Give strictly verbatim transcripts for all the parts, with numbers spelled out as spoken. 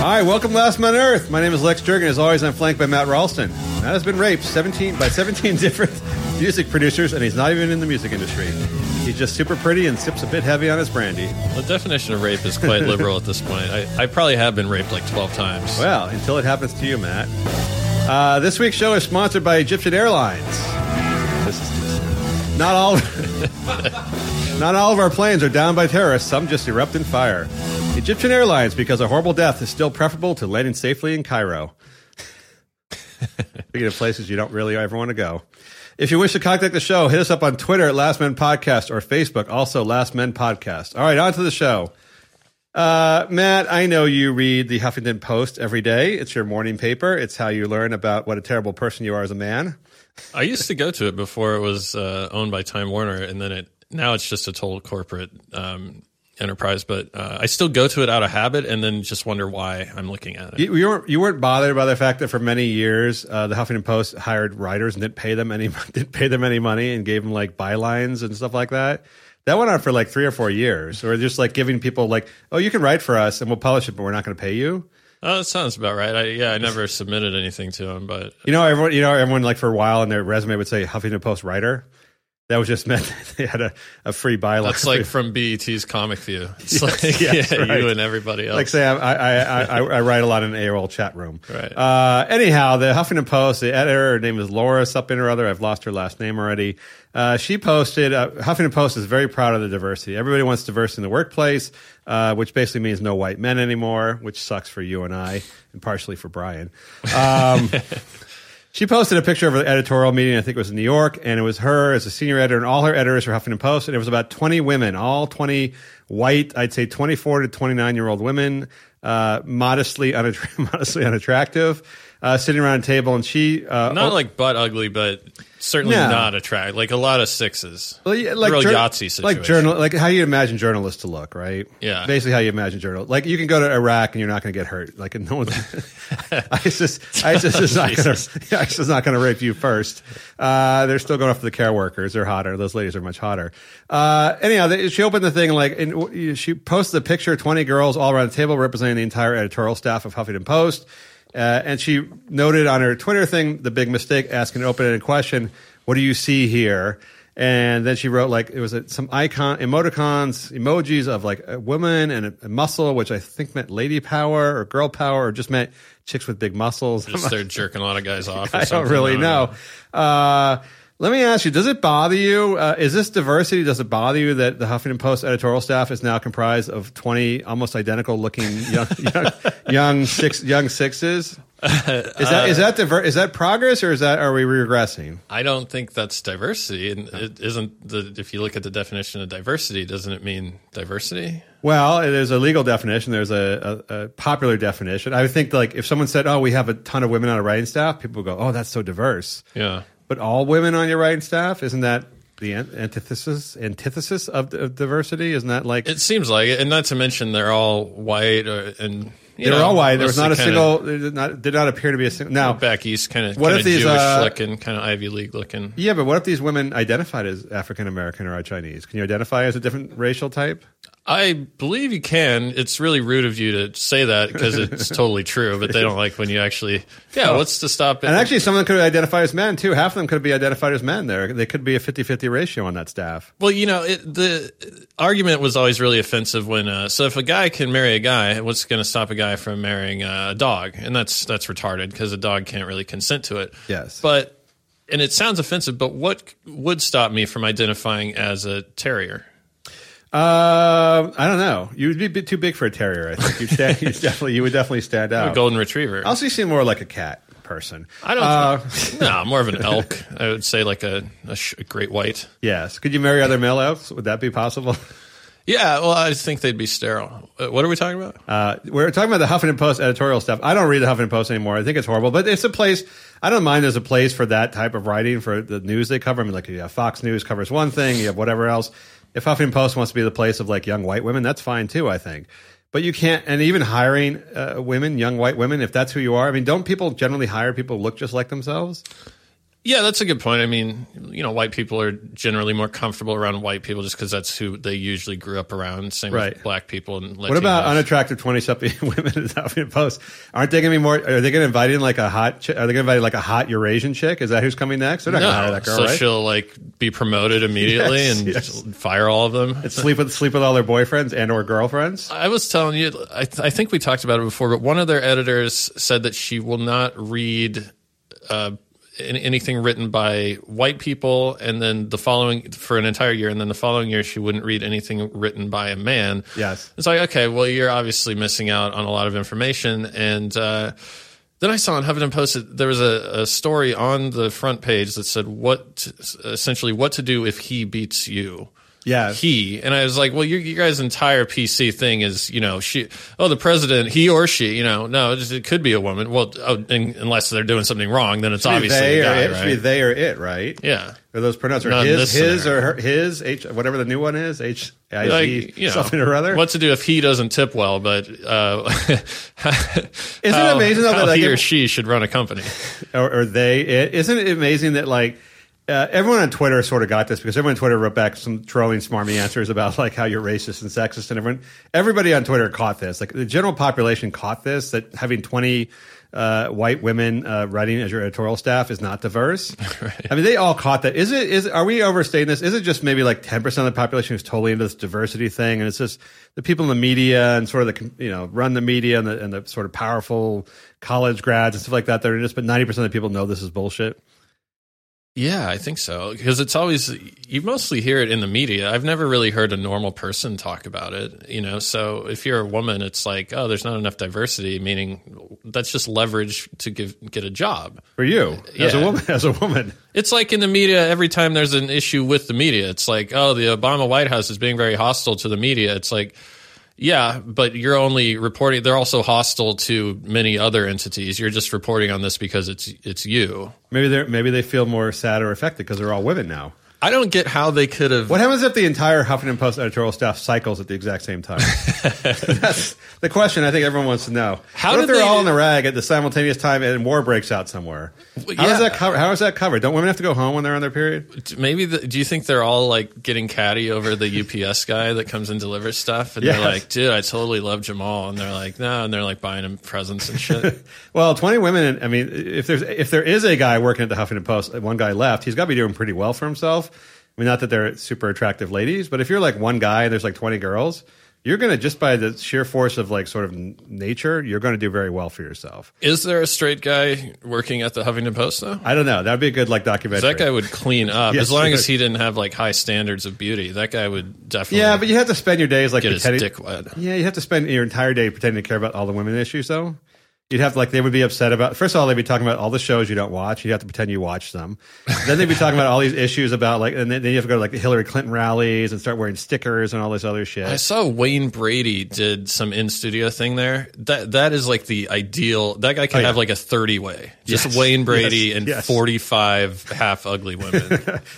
Hi, welcome to Last Man on Earth. My name is Lex Jurgen. As always, I'm flanked by Matt Ralston. Matt has been raped seventeen by seventeen different music producers, and he's not even in the music industry. He's just super pretty and sips a bit heavy on his brandy. The definition of rape is quite liberal at this point. I, I probably have been raped like twelve times. Well, until it happens to you, Matt. Uh, this week's show is sponsored by Egyptian Airlines. This is not all. Not all of our planes are down by terrorists. Some just erupt in fire. Egyptian Airlines, because a horrible death is still preferable to landing safely in Cairo. Speaking of places you don't really ever want to go. If you wish to contact the show, hit us up on Twitter at Last Men Podcast or Facebook, also Last Men Podcast. All right, on to the show. Uh, Matt, I know you read the Huffington Post every day. It's your morning paper. It's how you learn about what a terrible person you are as a man. I used to go to it before it was uh, owned by Time Warner, and then it now it's just a total corporate um enterprise, but uh, I still go to it out of habit and then just wonder why I'm looking at it. You, you, weren't, you weren't bothered by the fact that for many years uh, the Huffington Post hired writers and didn't pay them any didn't pay them any money and gave them like bylines and stuff like that. That went on for like three or four years, or just like giving people like, oh, you can write for us and we'll publish it, but we're not going to pay you. Oh, that sounds about right. I, yeah, I never submitted anything to them, but you know, everyone, you know, everyone like for a while in their resume would say Huffington Post writer. That was just meant they had a, a free byline. That's like from B E T's Comic View. It's yes, like yes, yeah, right. You and everybody else. Like say, I I, I, I write a lot in an A O L chat room. Right. Uh, anyhow, the Huffington Post, the editor, her name is Laura something or other. I've lost her last name already. Uh, she posted, uh, Huffington Post is very proud of the diversity. Everybody wants diversity in the workplace, uh, which basically means no white men anymore, which sucks for you and I, and partially for Brian. Um She posted a picture of her editorial meeting, I think it was in New York, and it was her as a senior editor and all her editors for Huffington Post, and it was about twenty women, all twenty white, I'd say twenty-four to twenty-nine-year-old women, uh, modestly, unatt- modestly unattractive, uh, sitting around a table, and she... Uh, not o- like butt ugly, but certainly no. not attractive. Like a lot of sixes. Well, yeah, like Real jour- Yahtzee situation. Like, journal- like how you imagine journalists to look, right? Yeah. Basically how you imagine journalists. Like you can go to Iraq and you're not going to get hurt. Like no one's... ISIS, ISIS oh, is not going to ISIS is not going to rape you first. Uh, they're still going after the care workers. They're hotter. Those ladies are much hotter. Uh, anyhow, they, she opened the thing like... And she posted a picture of twenty girls all around the table representing the entire editorial staff of Huffington Post. Uh, and she noted on her Twitter thing the big mistake, asking an open-ended question, what do you see here? And then she wrote like it was a, some icon emoticons, emojis of like a woman and a, a muscle, which I think meant lady power or girl power or just meant chicks with big muscles. Just they're jerking a lot of guys off or something. I don't really know. Uh, let me ask you, does it bother you? Uh, is this diversity, does it bother you that the Huffington Post editorial staff is now comprised of twenty almost identical looking young young, young, six, young sixes? Is that uh, is that diver- is that progress or is that are we regressing? I don't think that's diversity, and it isn't. The, if you look at the definition of diversity, doesn't it mean diversity? Well, there's a legal definition. There's a, a, a popular definition. I would think like if someone said, "Oh, we have a ton of women on our writing staff," people would go, "Oh, that's so diverse." Yeah. But all women on your writing staff, isn't that the antithesis antithesis of, of diversity? Isn't that like it seems like it? And not to mention they're all white or, and. You they're know, all white. There was not a single. There did not, did not appear to be a single. Now back east, kind of Jewish uh, looking, kind of Ivy League looking. Yeah, but what if these women identified as African American or Chinese? Can you identify as a different racial type? I believe you can. It's really rude of you to say that because it's totally true. But they don't like when you actually. Yeah, well, what's to stop it? And actually, some of them could identify as men too. Half of them could be identified as men. There, they could be a fifty-fifty ratio on that staff. Well, you know, it, the argument was always really offensive when. Uh, so if a guy can marry a guy, what's going to stop a guy from marrying a dog? And that's that's retarded because a dog can't really consent to it. Yes. But and it sounds offensive, but what would stop me from identifying as a terrier? Uh, I don't know. You'd be a bit too big for a terrier. I think you'd stand, you'd definitely you would definitely stand out. I'm a golden retriever. I also seem more like a cat person. I don't uh, No, more of an elk. I would say like a, a, sh- a great white. Yes. Could you marry other male elks? Would that be possible? Yeah, well, I think they'd be sterile. What are we talking about? Uh, we're talking about the Huffington Post editorial stuff. I don't read the Huffington Post anymore. I think it's horrible. But it's a place – I don't mind there's a place for that type of writing, for the news they cover. I mean, like you have Fox News covers one thing. You have whatever else. If Huffington Post wants to be the place of, like, young white women, that's fine too, I think. But you can't, and even hiring uh, women, young white women, if that's who you are. I mean, don't people generally hire people who look just like themselves? Yeah, that's a good point. I mean, you know, white people are generally more comfortable around white people just because that's who they usually grew up around. Same right. with black people and Latinos. What about unattractive twenty-something women in the Huffington Post? Aren't they going to be more? Are they going to invite in like a hot? Chi- are they going to invite in like a hot Eurasian chick? Is that who's coming next? They're not no, going to hire that girl, so right? So she'll like be promoted immediately yes, and yes. fire all of them. And sleep with sleep with all their boyfriends and or girlfriends. I was telling you, I, th- I think we talked about it before, but one of their editors said that she will not read. Uh, anything written by white people, and then the following for an entire year, and then the following year she wouldn't read anything written by a man. Yes. It's like, okay, well, you're obviously missing out on a lot of information. And uh, then I saw on Huffington Post there was a, a story on the front page that said what essentially what to do if he beats you. Yeah, he and I was like, well, your you guys' entire P C thing is, you know, she, oh, the president, he or she, you know, no, it, just, it could be a woman. Well, oh, and, unless they're doing something wrong, then it's should obviously they a guy, or it, right? Should be they or it, right? Yeah, or those pronouns, or his, his or her, his, H, whatever the new one is, H, I, like, G, you know, something or other. What to do if he doesn't tip well? But uh, isn't it amazing though, that like, he or she should run a company, or, or they? It, isn't it amazing that like. Uh, everyone on Twitter sort of got this because everyone on Twitter wrote back some trolling, smarmy answers about like how you're racist and sexist, and everyone, everybody on Twitter caught this. Like the general population caught this, that having twenty uh, white women uh, writing as your editorial staff is not diverse. Right. I mean, they all caught that. Is it? Is are we overstating this? Is it just maybe like ten percent of the population who's totally into this diversity thing, and it's just the people in the media and sort of the you know run the media and the, and the sort of powerful college grads and stuff like that. They're just, but ninety percent of the people know this is bullshit. Yeah, I think so, because it's always – you mostly hear it in the media. I've never really heard a normal person talk about it, you know. So if you're a woman, it's like, oh, there's not enough diversity, meaning that's just leverage to give get a job. For you, yeah. as a woman. As a woman. It's like in the media, every time there's an issue with the media, it's like, oh, the Obama White House is being very hostile to the media. It's like – yeah, but you're only reporting. They're also hostile to many other entities. You're just reporting on this because it's it's you. Maybe they maybe they feel more sad or affected because they're all women now. I don't get how they could have. What happens if the entire Huffington Post editorial staff cycles at the exact same time? That's the question I think everyone wants to know. How what if they're they... all in the rag at the simultaneous time and war breaks out somewhere? Well, how, yeah. is that co- how is that covered? Don't women have to go home when they're on their period? Maybe. The, do you think they're all like getting catty over the U P S guy that comes and delivers stuff? And yes. they're like, dude, I totally love Jamal. And they're like, no. And they're like buying him presents and shit. Well, twenty women. I mean, if there's if there is a guy working at the Huffington Post, one guy left, he's got to be doing pretty well for himself. I mean, not that they're super attractive ladies, but if you're like one guy and there's like twenty girls, you're going to just by the sheer force of like sort of nature, you're going to do very well for yourself. Is there a straight guy working at the Huffington Post though? I don't know. That'd be a good like documentary. That guy would clean up yes, as long as he didn't have like high standards of beauty. That guy would definitely. Yeah, but you have to spend your days like get his dick wet. Yeah, you have to spend your entire day pretending to care about all the women issues though. You'd have to, like, they would be upset about, first of all, they'd be talking about all the shows you don't watch. You'd have to pretend you watch them. Then they'd be talking about all these issues about, like, and then you have to go to, like, the Hillary Clinton rallies and start wearing stickers and all this other shit. I saw Wayne Brady did some in-studio thing there. That That is, like, the ideal. That guy can oh, yeah. have, like, a thirty-way. Just yes. Wayne Brady yes. and yes. forty-five half-ugly women.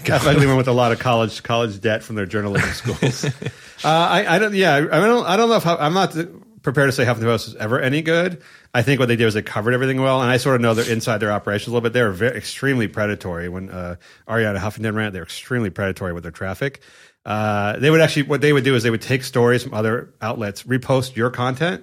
Half-ugly women with a lot of college college debt from their journalism schools. uh, I, I don't, yeah, I don't, I don't know if, how, I'm not prepared to say Huffington Post is ever any good. I think what they did was they covered everything well, and I sort of know they're inside their operations a little bit. They were very, extremely predatory. When uh, Ariana Huffington ran, they were extremely predatory with their traffic. Uh, they would actually, what they would do is they would take stories from other outlets, repost your content,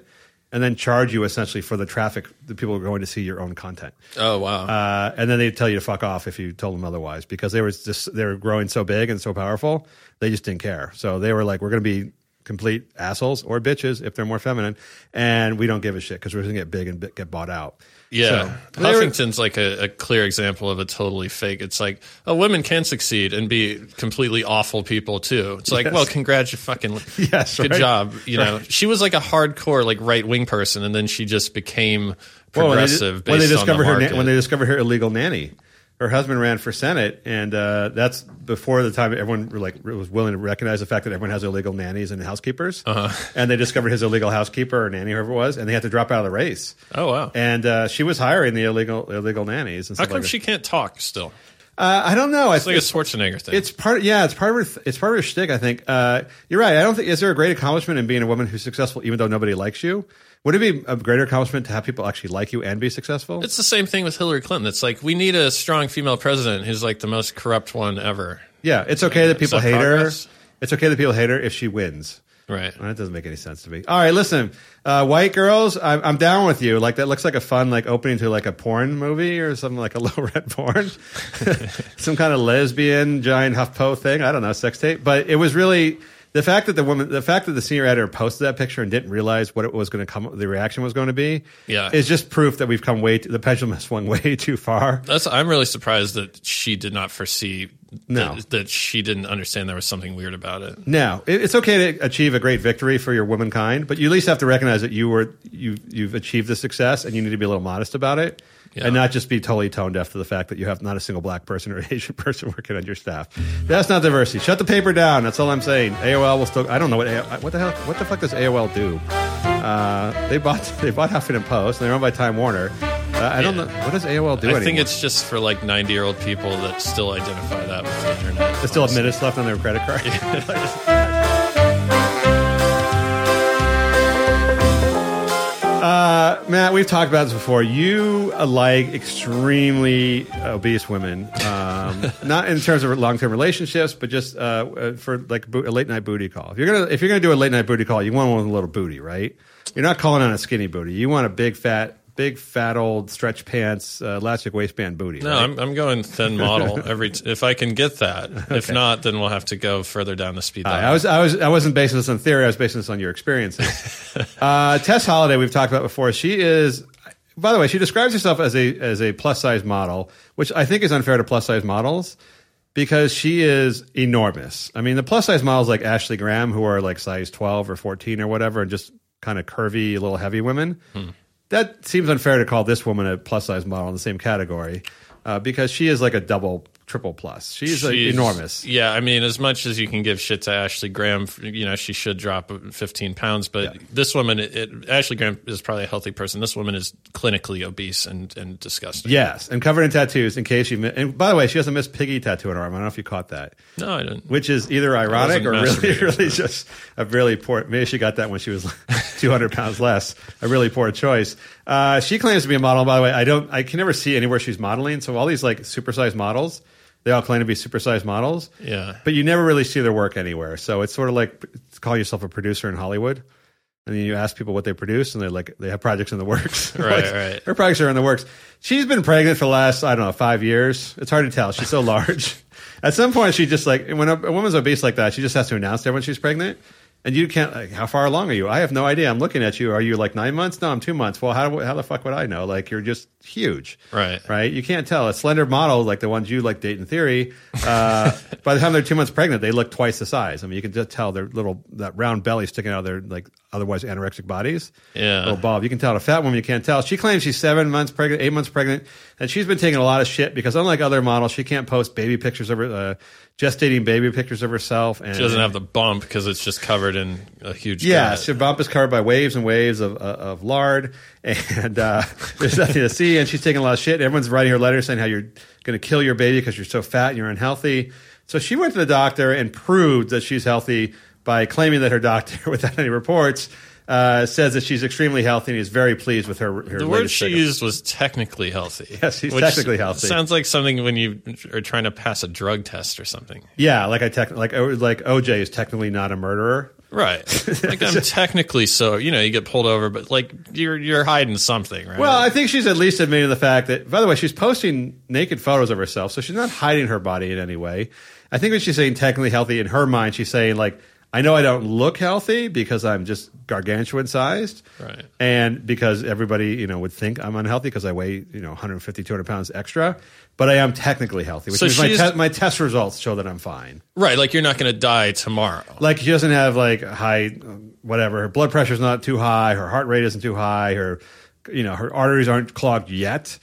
and then charge you essentially for the traffic the people were going to see your own content. Oh, wow. Uh, and then they'd tell you to fuck off if you told them otherwise, because they were, just, they were growing so big and so powerful, they just didn't care. So they were like, we're going to be complete assholes or bitches if they're more feminine, and we don't give a shit because we're going to get big and b- get bought out. Yeah. So, Huffington's were, like a, a clear example of a totally fake. It's like, oh, women can succeed and be completely awful people too. It's like, yes. well, congratulations, fucking yes, good right? job. You know, right. She was like a hardcore like right-wing person, and then she just became progressive well, when they, based when they on the market. Her, when they discovered her illegal nanny. Her husband ran for Senate, and uh, that's before the time everyone like was willing to recognize the fact that everyone has illegal nannies and housekeepers. Uh-huh. And they discovered his illegal housekeeper or nanny, whoever it was, and they had to drop out of the race. Oh, wow. And uh, she was hiring the illegal illegal nannies. And How come like she can't talk still? Uh, I don't know. It's I like a Schwarzenegger thing. It's part. Yeah, it's part of her. It's part of her shtick. I think uh, you're right. I don't think. Is there a great accomplishment in being a woman who's successful, even though nobody likes you? Would it be a greater accomplishment to have people actually like you and be successful? It's the same thing with Hillary Clinton. It's like we need a strong female president who's like the most corrupt one ever. Yeah, it's okay yeah, that people hate progress. her. It's okay that people hate her if she wins. Right. Well, that doesn't make any sense to me. All right, listen, uh, white girls, I'm, I'm down with you. Like that looks like a fun like opening to like a porn movie or something like a low rent porn, some kind of lesbian giant HuffPo thing. I don't know, sex tape. But it was really the fact that the woman, the fact that the senior editor posted that picture and didn't realize what it was going to come, the reaction was going to be. Yeah, is just proof that we've come way too, the pendulum has swung way too far. That's, I'm really surprised that she did not foresee. No, that, that she didn't understand there was something weird about it. No, it, it's okay to achieve a great victory for your womankind, but you at least have to recognize that you were you you've achieved the success, and you need to be a little modest about it, yeah. and not just be totally tone deaf to the fact that you have not a single black person or Asian person working on your staff. That's not diversity. Shut the paper down. That's all I'm saying. A O L will still. I don't know what A O L, what the hell what the fuck does A O L do? Uh, they bought they bought Huffington Post, and they're owned by Time Warner. Uh, I don't yeah. know. What does A O L do I anymore? I think it's just for like ninety-year-old people that still identify that with the internet. They still have minutes left on their credit card. uh, Matt, we've talked about this before. You uh, like extremely obese women. Um, not in terms of long-term relationships, but just uh, for like bo- a late-night booty call. If you're gonna if you're gonna do a late-night booty call, you want one with a little booty, right? You're not calling on a skinny booty. You want a big, fat... Big fat old stretch pants, uh, elastic waistband booty. No, right? I'm I'm going thin model every t- if I can get that. Okay. If not, then we'll have to go further down the speed dial. Uh, I was I was I wasn't basing this on theory. I was basing this on your experiences. uh, Tess Holiday, we've talked about before. She is, by the way, she describes herself as a as a plus size model, which I think is unfair to plus size models because she is enormous. I mean, the plus size models like Ashley Graham, who are like size twelve or fourteen or whatever, and just kind of curvy, little heavy women. Hmm. That seems unfair to call this woman a plus-size model in the same category uh, because she is like a double, triple plus. She's, She's like enormous. Yeah, I mean, as much as you can give shit to Ashley Graham, you know, she should drop fifteen pounds. But yeah. this woman, it, it, Ashley Graham is probably a healthy person. This woman is clinically obese and, and disgusting. Yes, and covered in tattoos in case you – and by the way, she has a Miss Piggy tattoo on her arm. I don't know if you caught that. No, I didn't. Which is either ironic or really, really just a really poor – maybe she got that when she was – two hundred pounds less, a really poor choice. Uh, she claims to be a model. By the way, I don't, I can never see anywhere she's modeling. So all these like supersized models, they all claim to be supersized models. Yeah. But you never really see their work anywhere. So it's sort of like calling yourself a producer in Hollywood, and then you ask people what they produce, and they like they have projects in the works. Right, like, right. Her projects are in the works. She's been pregnant for the last I don't know five years. It's hard to tell. She's so large. At some point, she just like when a, a woman's obese like that, she just has to announce to everyone she's pregnant. And you can't, like, how far along are you? I have no idea. I'm looking at you. Are you like nine months? No, I'm two months. Well, how how the fuck would I know? Like, you're just huge. Right. Right? You can't tell. A slender model, like the ones you like date in theory, uh, by the time they're two months pregnant, they look twice the size. I mean, you can just tell their little, that round belly sticking out of their, like, otherwise anorexic bodies. Yeah. Little bulb. You can tell. A fat woman, you can't tell. She claims she's seven months pregnant, eight months pregnant, and she's been taking a lot of shit because unlike other models, she can't post baby pictures of her, uh, gestating baby pictures of herself. And she doesn't have the bump because it's just covered in a huge yes, gut. Her bump is covered by waves and waves of, uh, of lard, and uh, there's nothing to see, and she's taking a lot of shit. Everyone's writing her letters saying how you're going to kill your baby because you're so fat and you're unhealthy. So she went to the doctor and proved that she's healthy by claiming that her doctor, without any reports, Uh, says that she's extremely healthy and is very pleased with her. her the word she used was technically healthy. Yes, she's technically healthy. Sounds like something when you are trying to pass a drug test or something. Yeah, like I tech, like like O J is technically not a murderer. Right. Like I'm technically so. You know, you get pulled over, but like you're you're hiding something, right? Well, I think she's at least admitting the fact that. By the way, she's posting naked photos of herself, so she's not hiding her body in any way. I think when she's saying technically healthy in her mind, she's saying like. I know I don't look healthy because I'm just gargantuan sized, right? And because everybody, you know, would think I'm unhealthy because I weigh, you know, one fifty, two hundred pounds extra. But I am technically healthy, which so means my, te- my test results show that I'm fine. Right, like you're not going to die tomorrow. Like she doesn't have like high, whatever. Her blood pressure's not too high. Her heart rate isn't too high. Her, you know, her arteries aren't clogged yet.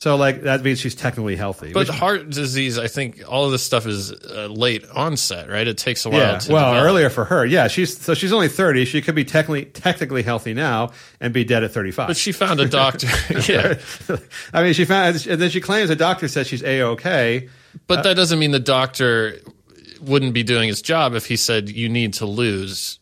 So, like, that means she's technically healthy. But which, heart disease, I think all of this stuff is uh, late onset, right? It takes a while yeah, to well, develop. Earlier for her. Yeah, she's so she's only thirty. She could be technically technically healthy now and be dead at thirty-five. But she found a doctor. yeah. I mean, she found – and then she claims the doctor says she's A-okay. But uh, that doesn't mean the doctor wouldn't be doing his job if he said you need to lose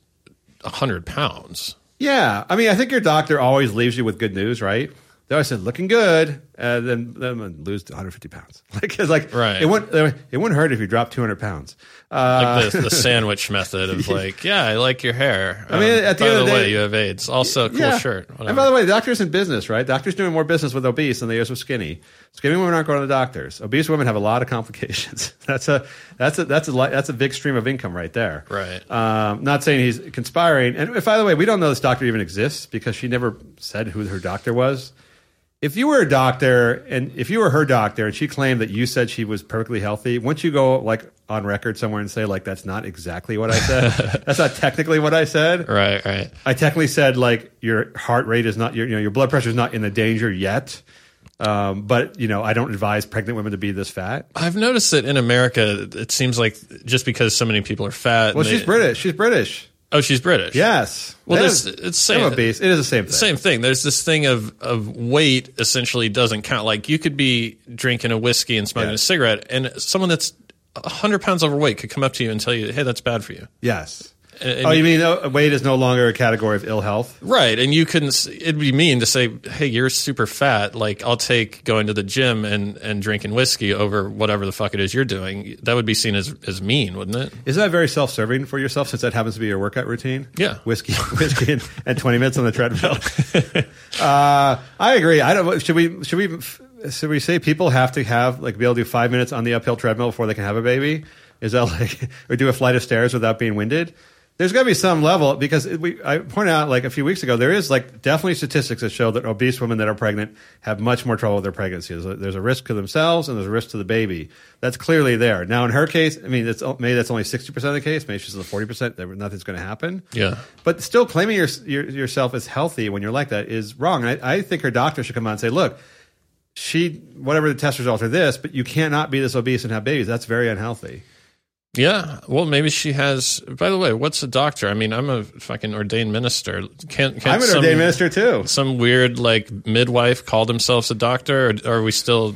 one hundred pounds. Yeah. I mean, I think your doctor always leaves you with good news, right? They always said, looking good, and then, then lose one hundred fifty pounds. Like, it's like right. it, wouldn't, it wouldn't hurt if you dropped two hundred pounds. Uh, like the, the sandwich method of like, yeah, I like your hair. Um, I mean, at the by end of the day, way, you have AIDS. Also, cool yeah. shirt. Whatever. And by the way, the doctor's in business, right? Doctors doing more business with obese than they are with skinny. Skinny women aren't going to doctors. Obese women have a lot of complications. that's a that's a that's a that's a big stream of income right there. Right. Um, not saying he's conspiring. And by the way, we don't know this doctor even exists because she never said who her doctor was. If you were a doctor and if you were her doctor and she claimed that you said she was perfectly healthy, wouldn't you go like on record somewhere and say like that's not exactly what I said? That's not technically what I said. Right, right. I technically said like your heart rate is not your you know your blood pressure is not in the danger yet. Um, but you know, I don't advise pregnant women to be this fat. I've noticed that in America it seems like just because so many people are fat. Well, she's they, British. She's British. Oh, she's British. Yes. Well, it's the same. I'm obese. It is the same thing. Same thing. There's this thing of, of weight essentially doesn't count. Like you could be drinking a whiskey and smoking yeah. a cigarette, and someone that's one hundred pounds overweight could come up to you and tell you, hey, that's bad for you. Yes. And, oh, you mean no, weight is no longer a category of ill health? Right. And you couldn't – it'd be mean to say, hey, you're super fat. Like I'll take going to the gym and, and drinking whiskey over whatever the fuck it is you're doing. That would be seen as, as mean, wouldn't it? Isn't that very self-serving for yourself since that happens to be your workout routine? Yeah. Whiskey whiskey, and, and twenty minutes on the treadmill. uh, I agree. I don't. Should we should we, should we say people have to have – like be able to do five minutes on the uphill treadmill before they can have a baby? Is that like – or do a flight of stairs without being winded? There's got to be some level because we, I pointed out like a few weeks ago, there is like definitely statistics that show that obese women that are pregnant have much more trouble with their pregnancy. There's a, there's a risk to themselves and there's a risk to the baby. That's clearly there. Now, in her case, I mean, it's, maybe that's only sixty percent of the case. Maybe she's in the forty percent that nothing's going to happen. Yeah. But still claiming your, your, yourself as healthy when you're like that is wrong. I, I think her doctor should come out and say, look, she whatever the test results are this, but you cannot be this obese and have babies. That's very unhealthy. Yeah, well, maybe she has. By the way, what's a doctor? I mean, I'm a fucking ordained minister. Can't, can't I'm an some, ordained minister too. Some weird like midwife called themselves a doctor, or are we still?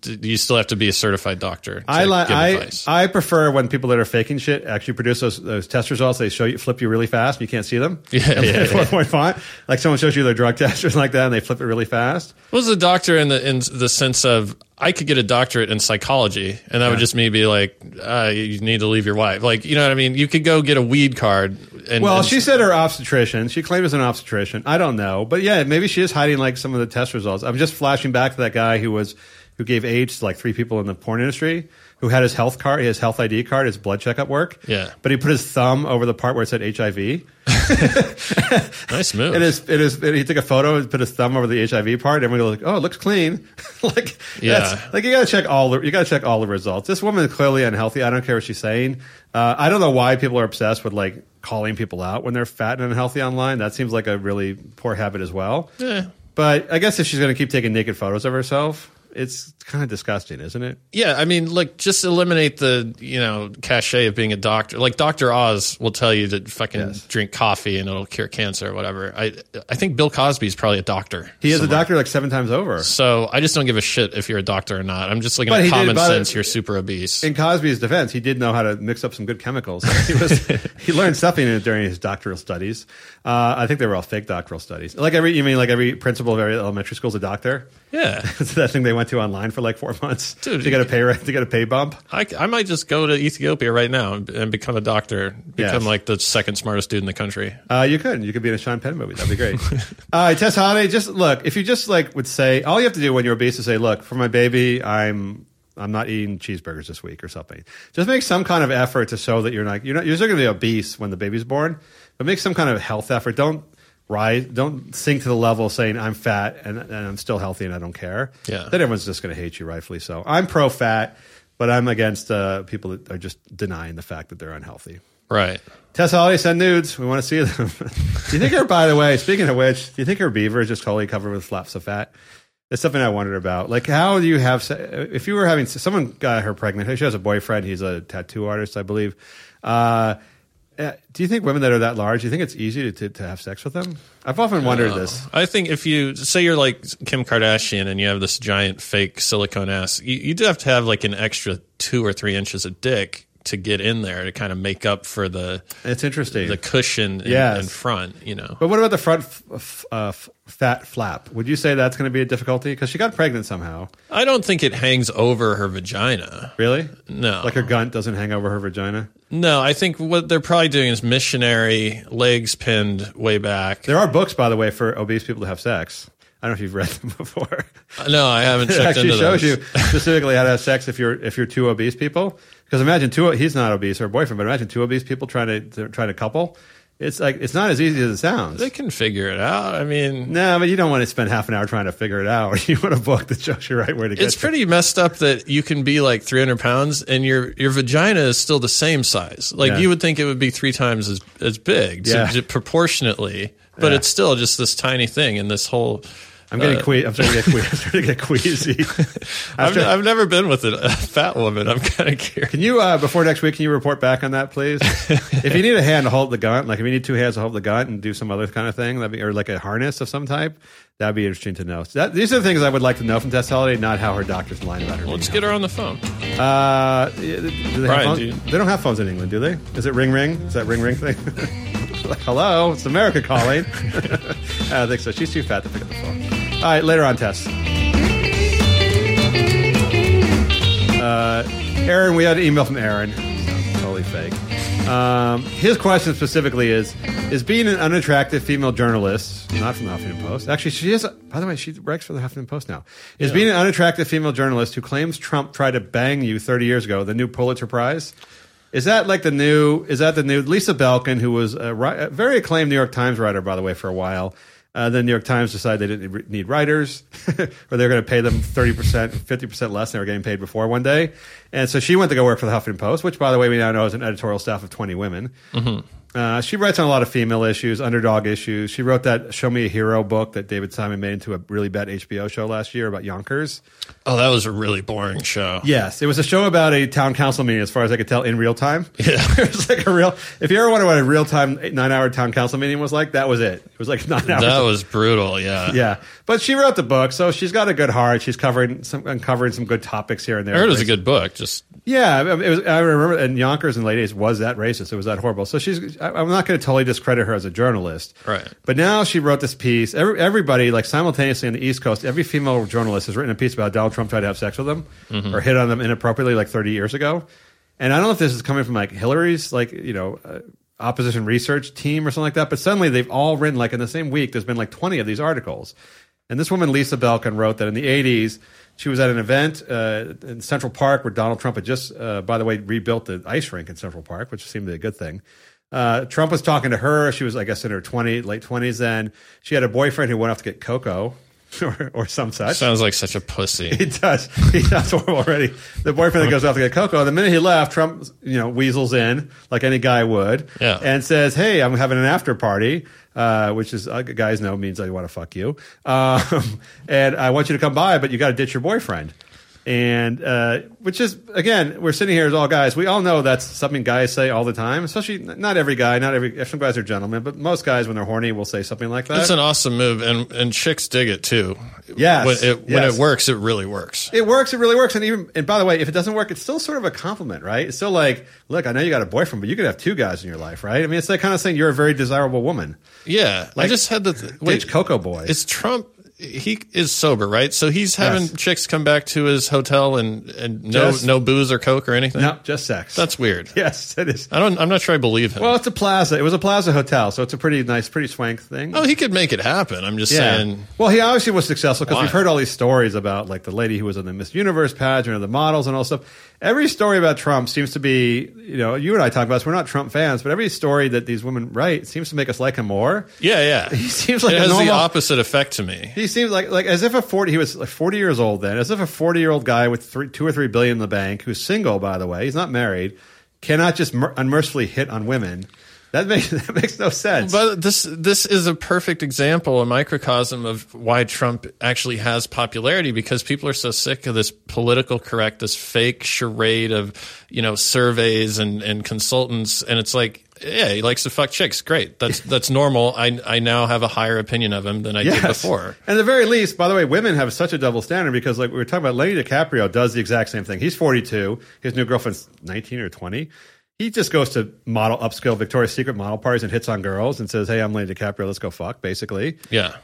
Do you still have to be a certified doctor? To I like. I advice? I prefer when people that are faking shit actually produce those, those test results. They show you, flip you really fast, and you can't see them. Yeah, yeah, four yeah. point font. Like someone shows you their drug test or something like that, and they flip it really fast. What was a doctor in the in the sense of? I could get a doctorate in psychology, and that yeah. would just me be like, uh, you need to leave your wife. Like, you know what I mean? You could go get a weed card. And, well, and she said her obstetrician. She claimed it was an obstetrician. I don't know. But, yeah, maybe she is hiding, like, some of the test results. I'm just flashing back to that guy who was who gave AIDS to, like, three people in the porn industry who had his health card, his health I D card, his blood checkup work. Yeah. But he put his thumb over the part where it said H I V. Nice move. It is. It is. It, he took a photo and put his thumb over the H I V part, and we were like, "Oh, it looks clean." Like, yeah. That's, like you got to check all. The, you got to check all the results. This woman is clearly unhealthy. I don't care what she's saying. Uh, I don't know why people are obsessed with like calling people out when they're fat and unhealthy online. That seems like a really poor habit as well. Yeah. But I guess if she's going to keep taking naked photos of herself. It's kind of disgusting, isn't it? Yeah, I mean, like, just eliminate the, you know, cachet of being a doctor. Like, Doctor Oz will tell you to fucking yes. drink coffee and it'll cure cancer or whatever. I I think Bill Cosby is probably a doctor. He is somewhere. A doctor like seven times over. So I just don't give a shit if you're a doctor or not. I'm just looking but at common did, sense. It, you're super obese. In Cosby's defense, he did know how to mix up some good chemicals. He was he learned something in it during his doctoral studies. Uh, I think they were all fake doctoral studies. Like every, you mean like every principal of every elementary school is a doctor? Yeah. That's that thing they went to online for like four months Dude, to get a pay to get a pay bump. I, I might just go to Ethiopia right now and, and become a doctor, become yes. like the second smartest dude in the country. Uh, you could, you could be in a Sean Penn movie. That'd be great. uh, Tess Holiday, just look. If you just like would say, all you have to do when you're obese is say, look, for my baby, I'm I'm not eating cheeseburgers this week or something. Just make some kind of effort to show that you're not you're not you're still going to be obese when the baby's born, but make some kind of health effort. Don't. Rise, don't sink to the level of saying I'm fat and, and I'm still healthy and I don't care. Yeah. Then everyone's just going to hate you, rightfully so. I'm pro-fat, but I'm against uh, people that are just denying the fact that they're unhealthy. Right. Tess Holiday, send nudes. We want to see them. Do you think her, by the way, speaking of which, do you think her beaver is just totally covered with flaps of fat? That's something I wondered about. Like, how do you have se- if you were having someone got her pregnant? She has a boyfriend. He's a tattoo artist, I believe. Uh, do you think women that are that large? Do you think it's easy to to have sex with them? I've often wondered uh, this. I think if you say you're like Kim Kardashian and you have this giant fake silicone ass, you, you'd have to have like an extra two or three inches of dick to get in there to kind of make up for the it's interesting the cushion in, yes. in front, you know. But what about the front f- f- uh, f- fat flap? Would you say that's going to be a difficulty? Because she got pregnant somehow. I don't think it hangs over her vagina. Really? No. Like her gunt doesn't hang over her vagina? No, I think what they're probably doing is missionary legs pinned way back. There are books, by the way, for obese people to have sex. I don't know if you've read them before. No, I haven't checked actually into those. It shows you specifically how to have sex if you're if you're two obese people. Because imagine two he's not obese, her boyfriend, but imagine two obese people trying to, to trying to couple. It's like it's not as easy as it sounds. They can figure it out. I mean, no, but you don't want to spend half an hour trying to figure it out. You want a book that shows you right where to get. It's pretty messed up that you can be like three hundred pounds and your your vagina is still the same size. Like yeah. you would think it would be three times as as big, so yeah. j- proportionately, but yeah. it's still just this tiny thing and this whole. I'm getting uh, que- I'm starting to get, que- I'm starting to get queasy. After- I've, I've never been with a fat woman. I'm kind of curious. Can you, uh, before next week, can you report back on that, please? If you need a hand to hold the gun, like if you need two hands to hold the gun and do some other kind of thing, that'd be, or like a harness of some type, that'd be interesting to know. So that, these are the things I would like to know from Tess Holiday, not how her doctor's lying about her. Let's get her on the phone. Uh, do they, Brian, have do you- they don't have phones in England, do they? Is it ring ring? Is that ring ring thing? Hello, it's America calling. I don't think so. She's too fat to pick up the phone. All right, later on, Tess. Uh, Aaron, we had an email from Aaron. Sounds totally fake. Um, his question specifically is, is being an unattractive female journalist, not from the Huffington Post. Actually, she is, by the way, she works for the Huffington Post now. Is yeah. being an unattractive female journalist who claims Trump tried to bang you thirty years ago, the new Pulitzer Prize? Is that like the new, is that the new Lisa Belkin, who was a, a very acclaimed New York Times writer, by the way, for a while. Uh, the New York Times decided they didn't need writers, or they were going to pay them thirty percent, fifty percent less than they were getting paid before one day. And so she went to go work for the Huffington Post, which, by the way, we now know is an editorial staff of twenty women. Mm-hmm. Uh, she writes on a lot of female issues, underdog issues. She wrote that Show Me a Hero book that David Simon made into a really bad H B O show last year about Yonkers. Oh, that was a really boring show. Yes. It was a show about a town council meeting, as far as I could tell, in real time. Yeah. It was like a real, if you ever wonder what a real time nine-hour town council meeting was like, that was it. It was like nine hours. That was brutal, yeah. Yeah. But she wrote the book, so she's got a good heart. She's covering some, uncovering some good topics here and there. I heard it was a good book, just... Yeah, it was, I remember, and Yonkers in the late eighties was that racist. It was that horrible. So she's, I'm not going to totally discredit her as a journalist. Right. But now she wrote this piece. Every, everybody, like simultaneously on the East Coast, every female journalist has written a piece about Donald Trump tried to have sex with them mm-hmm. or hit on them inappropriately like thirty years ago. And I don't know if this is coming from like Hillary's, like, you know, uh, opposition research team or something like that. But suddenly they've all written, like in the same week, there's been like twenty of these articles. And this woman, Lisa Belkin, wrote that in the eighties, she was at an event uh, in Central Park where Donald Trump had just, uh, by the way, rebuilt the ice rink in Central Park, which seemed to be a good thing. Uh, Trump was talking to her. She was, I guess, in her twenties, late twenties then. She had a boyfriend who went off to get cocoa or, or some such. Sounds like such a pussy. He does. He sounds horrible already. The boyfriend that goes off to get cocoa. The minute he left, Trump, you know, weasels in like any guy would yeah. and says, hey, I'm having an after party. Uh, which is, uh, guys know means I want to fuck you. Um, and I want you to come by, but you got to ditch your boyfriend. And, uh, which is, again, we're sitting here as all guys. We all know that's something guys say all the time, especially not every guy, not every, some guys are gentlemen, but most guys when they're horny will say something like that. It's an awesome move. And, and chicks dig it too. Yes. When it, when yes. it works, it really works. It works. It really works. And even, and by the way, if it doesn't work, it's still sort of a compliment, right? It's still like, look, I know you got a boyfriend, but you could have two guys in your life, right? I mean, it's that kind of saying you're a very desirable woman. Yeah, like, I just had the th- wait, Cocoa Boy. It's Trump. He is sober, right? So he's having yes. chicks come back to his hotel and, and no just, no booze or coke or anything. No, just sex. That's weird. Yes, it is. I don't. I'm not sure I believe him. Well, it's a plaza. It was a plaza hotel, so it's a pretty nice, pretty swank thing. Oh, he could make it happen. I'm just yeah. saying. Well, he obviously was successful because we've heard all these stories about like the lady who was in the Miss Universe pageant or the models and all stuff. Every story about Trump seems to be, you know, you and I talk about this. We're not Trump fans, but every story that these women write seems to make us like him more. Yeah, yeah. He seems like it has normal, the opposite effect to me. He seems like like as if a forty he was like forty years old then, as if a forty year old guy with three, two or three billion in the bank, who's single by the way, he's not married, cannot just mer- unmercifully hit on women. That makes that makes no sense. But this this is a perfect example, a microcosm of why Trump actually has popularity, because people are so sick of this political correct, this fake charade of, you know, surveys and, and consultants, and it's like, yeah, he likes to fuck chicks. Great. That's that's normal. I I now have a higher opinion of him than I yes. did before. And at the very least, by the way, women have such a double standard, because like we were talking about, Leonardo DiCaprio does the exact same thing. He's forty-two. His new girlfriend's nineteen or twenty. He just goes to model upscale Victoria's Secret model parties and hits on girls and says, hey, I'm Leonardo DiCaprio. Let's go fuck, basically. Yeah.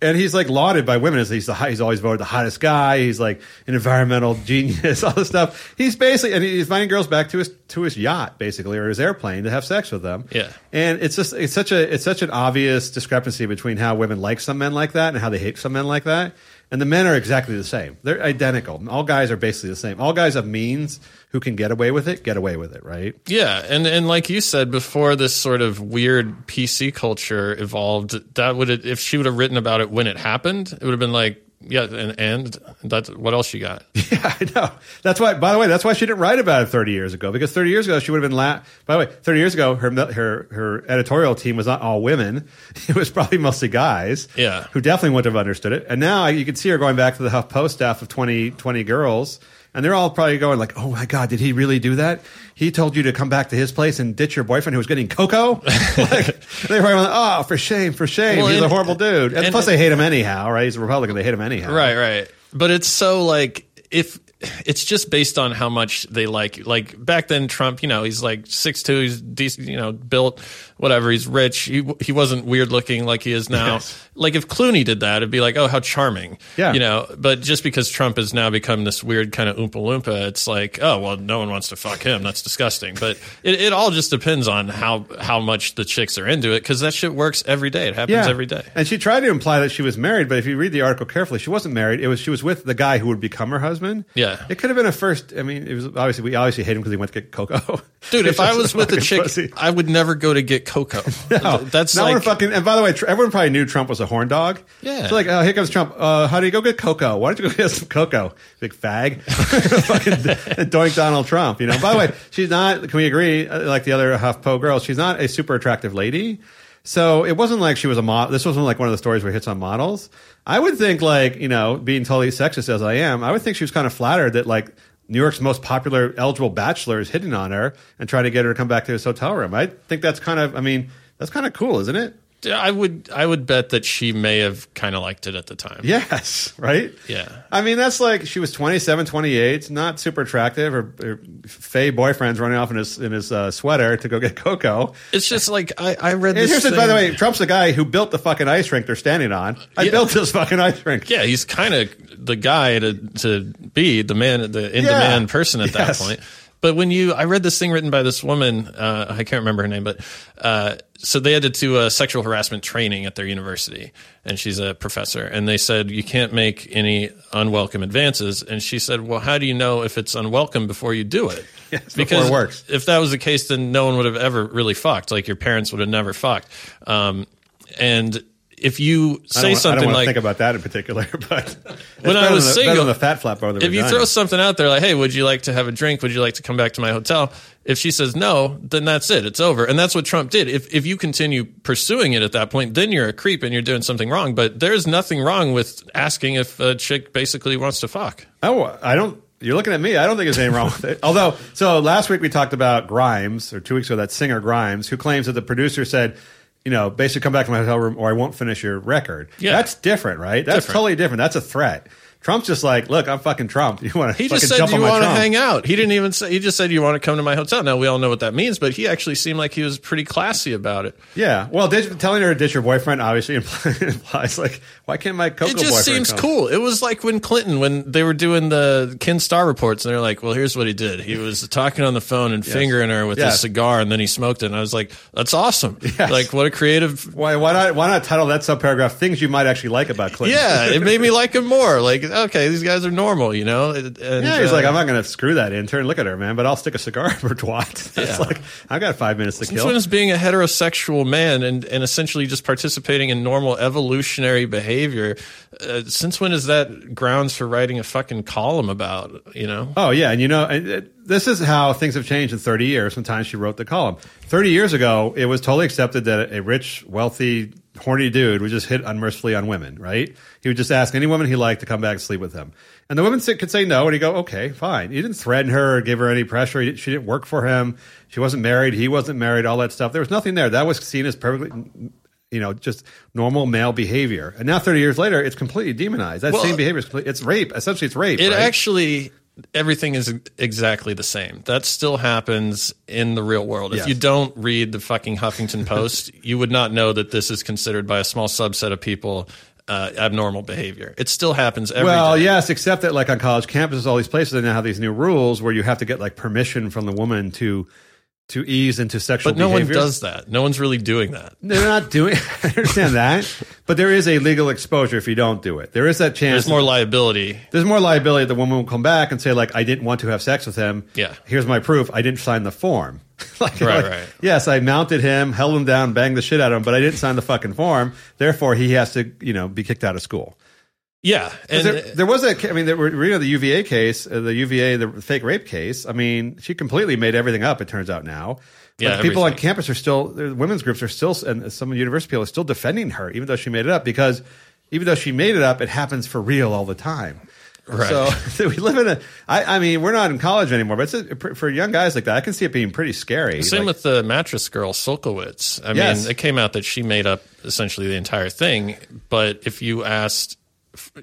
And he's like lauded by women as he's the high, he's always voted the hottest guy. He's like an environmental genius, all this stuff. He's basically, and he's inviting girls back to his to his yacht, basically, or his airplane to have sex with them. Yeah. And it's just it's such a it's such an obvious discrepancy between how women like some men like that and how they hate some men like that. And the men are exactly the same. They're identical. All guys are basically the same. All guys of means who can get away with it, get away with it, right? Yeah, and, and like you said, before this sort of weird P C culture evolved, that would have, if she would have written about it when it happened, it would have been like, yeah, and, and that's what else you got? Yeah, I know. That's why. By the way, that's why she didn't write about it thirty years ago, because thirty years ago she would have been. La- by the way, thirty years ago her her her editorial team was not all women; it was probably mostly guys. Yeah, who definitely wouldn't have understood it. And now you can see her going back to the Huff Post staff of twenty, twenty girls, and they're all probably going like, "Oh my God, did he really do that? He told you to come back to his place and ditch your boyfriend who was getting cocoa." Like, they were like, "Oh, for shame, for shame! Well, He's and, a horrible dude." And, and plus, they hate him anyhow, right? He's a Republican; they hate him anyhow, right? Right. But it's so like if it's just based on how much they like you. Like back then, Trump, you know, he's like six two, he's decent, you know, built, whatever. He's rich. He he wasn't weird looking like he is now. Yes. Like if Clooney did that, it'd be like, oh, how charming, yeah, you know. But just because Trump has now become this weird kind of Oompa Loompa, it's like, oh well, no one wants to fuck him. That's disgusting. But it, it all just depends on how how much the chicks are into it, because that shit works every day. It happens yeah. every day. And she tried to imply that she was married, but if you read the article carefully, she wasn't married. It was she was with the guy who would become her husband. Yeah. It could have been a first. I mean, it was obviously we obviously hate him because he went to get cocoa. Dude, if I was with a chick, pussy. I would never go to get cocoa. No, that's not like, we're fucking. And by the way, everyone probably knew Trump was a horn dog. Yeah. So like, oh, here comes Trump. Uh, how do you go get cocoa? Why don't you go get some cocoa, big fag? Fucking doink Donald Trump. You know. By the way, she's not. Can we agree? Like the other HuffPo girls, she's not a super attractive lady. So it wasn't like she was a model. This wasn't like one of the stories where it hits on models. I would think, like, you know, being totally sexist as I am, I would think she was kind of flattered that, like, New York's most popular eligible bachelor is hitting on her and trying to get her to come back to his hotel room. I think that's kind of, I mean, that's kind of cool, isn't it? I would I would bet that she may have kind of liked it at the time. Yes, right? Yeah. I mean, that's like she was twenty-seven, twenty-eight, not super attractive. Her, her fey boyfriend's running off in his in his uh, sweater to go get cocoa. It's just like I, I read this. And here's thing. It, by the way, Trump's the guy who built the fucking ice rink they're standing on. I yeah. built this fucking ice rink. Yeah, he's kind of the guy to to be the man, the in-demand yeah. person at yes. that point. But when you, I read this thing written by this woman, uh, I can't remember her name, but uh, so they had to do a sexual harassment training at their university, and she's a professor, and they said, you can't make any unwelcome advances. And she said, well, how do you know if it's unwelcome before you do it? Yes, because before it works. If that was the case, then no one would have ever really fucked. Like your parents would have never fucked. Um, and if you say I something I like, think about that in particular, but when I was the, single, the fat flap if you done. Throw something out there like, "Hey, would you like to have a drink? Would you like to come back to my hotel?" If she says no, then that's it; it's over. And that's what Trump did. If if you continue pursuing it at that point, then you're a creep and you're doing something wrong. But there's nothing wrong with asking if a chick basically wants to fuck. Oh, I don't. You're looking at me. I don't think there's anything wrong with it. Although, so last week we talked about Grimes, or two weeks ago, that singer Grimes, who claims that the producer said, you know, basically come back to my hotel room or I won't finish your record. Yeah. That's different, right? That's different. Totally different. That's a threat. Trump's just like, look, I'm fucking Trump. You want to fucking jump on my Trump. He just said you want to hang out. He didn't even say, he just said you want to come to my hotel. Now, we all know what that means, but he actually seemed like he was pretty classy about it. Yeah. Well, did, telling her to ditch your boyfriend obviously implies, like, why can't my cocoa boyfriend come? It just seems cool. It was like when Clinton, when they were doing the Ken Starr reports, and they're like, well, here's what he did. He was talking on the phone and yes. fingering her with yes. a cigar, and then he smoked it. And I was like, that's awesome. Yes. Like, what a creative. Why, why not, why not title that subparagraph, things you might actually like about Clinton? Yeah. It made me like him more. Like, okay, these guys are normal, you know? And, yeah, he's uh, like, I'm not going to screw that intern. Look at her, man, but I'll stick a cigar up her twat. It's yeah. like, I've got five minutes to Since kill. When is being a heterosexual man and, and essentially just participating in normal evolutionary behavior, uh, since when is that grounds for writing a fucking column about, you know? Oh, yeah, and you know, it, it, this is how things have changed in thirty years. Sometimes she wrote the column. thirty years ago, it was totally accepted that a rich, wealthy, horny dude would just hit unmercifully on women, right? He would just ask any woman he liked to come back and sleep with him. And the women could say no, and he'd go, okay, fine. He didn't threaten her or give her any pressure. He, she didn't work for him. She wasn't married. He wasn't married, all that stuff. There was nothing there. That was seen as perfectly, you know, just normal male behavior. And now thirty years later, it's completely demonized. That well, same behavior is completely, it's rape. Essentially, it's rape. It right? actually... Everything is exactly the same. That still happens in the real world. If yes. you don't read the fucking Huffington Post, you would not know that this is considered by a small subset of people uh, abnormal behavior. It still happens every well, day. Yes, except that like on college campuses, all these places, they now have these new rules where you have to get like permission from the woman to to ease into sexual behavior. But no behaviors. One does that. No one's really doing that. They're not doing I understand that. But there is a legal exposure if you don't do it. There is that chance. There's more that, liability. There's more liability. The woman will come back and say, like, I didn't want to have sex with him. Yeah. Here's my proof. I didn't sign the form. like, right, like, right. Yes, I mounted him, held him down, banged the shit out of him, but I didn't sign the fucking form. Therefore, he has to, you know, be kicked out of school. Yeah. And there, there was that, I mean, there were, you know, the U V A case, the U V A, the fake rape case. I mean, she completely made everything up, it turns out now. But yeah, people on campus are still, women's groups are still, and some university people are still defending her, even though she made it up, because even though she made it up, it happens for real all the time. Right. So, so we live in a, I, I mean, we're not in college anymore, but it's a, for young guys like that, I can see it being pretty scary. Same like, with the mattress girl, Sulkowicz. I yes. mean, it came out that she made up essentially the entire thing, but if you asked,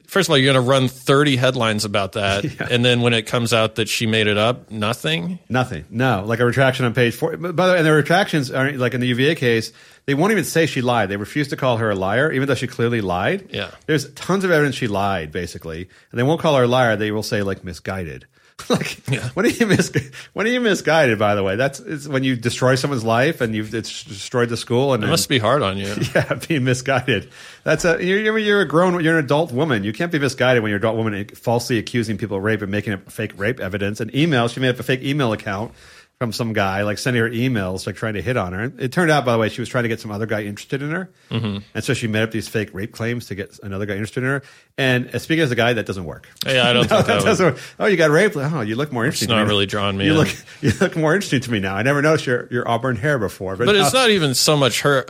first of all, you're going to run thirty headlines about that, yeah. and then when it comes out that she made it up, nothing? Nothing, no. Like a retraction on page four. By the way, and the retractions, are like in the U V A case, they won't even say she lied. They refuse to call her a liar, even though she clearly lied. Yeah. There's tons of evidence she lied, basically. And they won't call her a liar. They will say, like, misguided. Like, yeah. when, are you mis- when are you misguided, by the way? That's it's when you destroy someone's life and you've it's destroyed the school. And It then, must be hard on you. Yeah, being misguided. That's a, you're, you're a grown, you're an adult woman. You can't be misguided when you're an adult woman falsely accusing people of rape and making up fake rape evidence. And email, she made up a fake email account from some guy, like sending her emails, like trying to hit on her. It turned out, by the way, she was trying to get some other guy interested in her. Mm-hmm. And so she made up these fake rape claims to get another guy interested in her. And speaking as a guy, that doesn't work. Yeah, I don't no, think that, that doesn't work. Oh, you got raped? Oh, you look more interesting. It's not to me. Really drawing me you in. Look, you look more interesting to me now. I never noticed your, your auburn hair before. But, but now, it's not even so much her.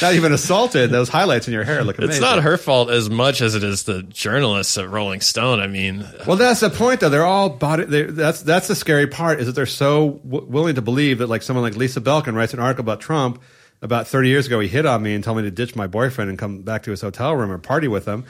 Not even assaulted. Those highlights in your hair look amazing. It's not her fault as much as it is the journalists at Rolling Stone. I mean. Well, that's the point, though. They're all body. They, that's, that's the scary part is that they're so W- willing to believe that like someone like Lisa Belkin writes an article about Trump about thirty years ago he hit on me and told me to ditch my boyfriend and come back to his hotel room or party with him,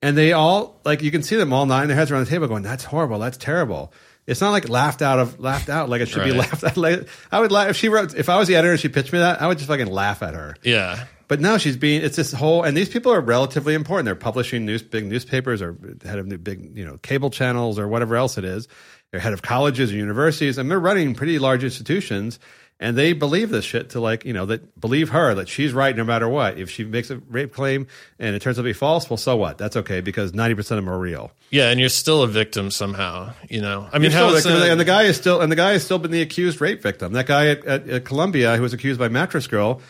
and they all like you can see them all nodding their heads around the table going that's horrible, that's terrible. It's not like laughed out of laughed out like it should right. be laughed out. Like, I would laugh if she wrote if I was the editor and she pitched me that I would just fucking laugh at her. Yeah. But now she's being, it's this whole, and these people are relatively important. They're publishing news, big newspapers or head of big, you know, cable channels or whatever else it is. They're head of colleges and universities, and they're running pretty large institutions. And they believe this shit to like, you know, that believe her that she's right no matter what. If she makes a rape claim and it turns out to be false, well, so what? That's okay because ninety percent of them are real. Yeah, and you're still a victim somehow, you know. I mean, how victim, a, and the guy is still and the guy has still been the accused rape victim. That guy at, at, at Columbia who was accused by Mattress Girl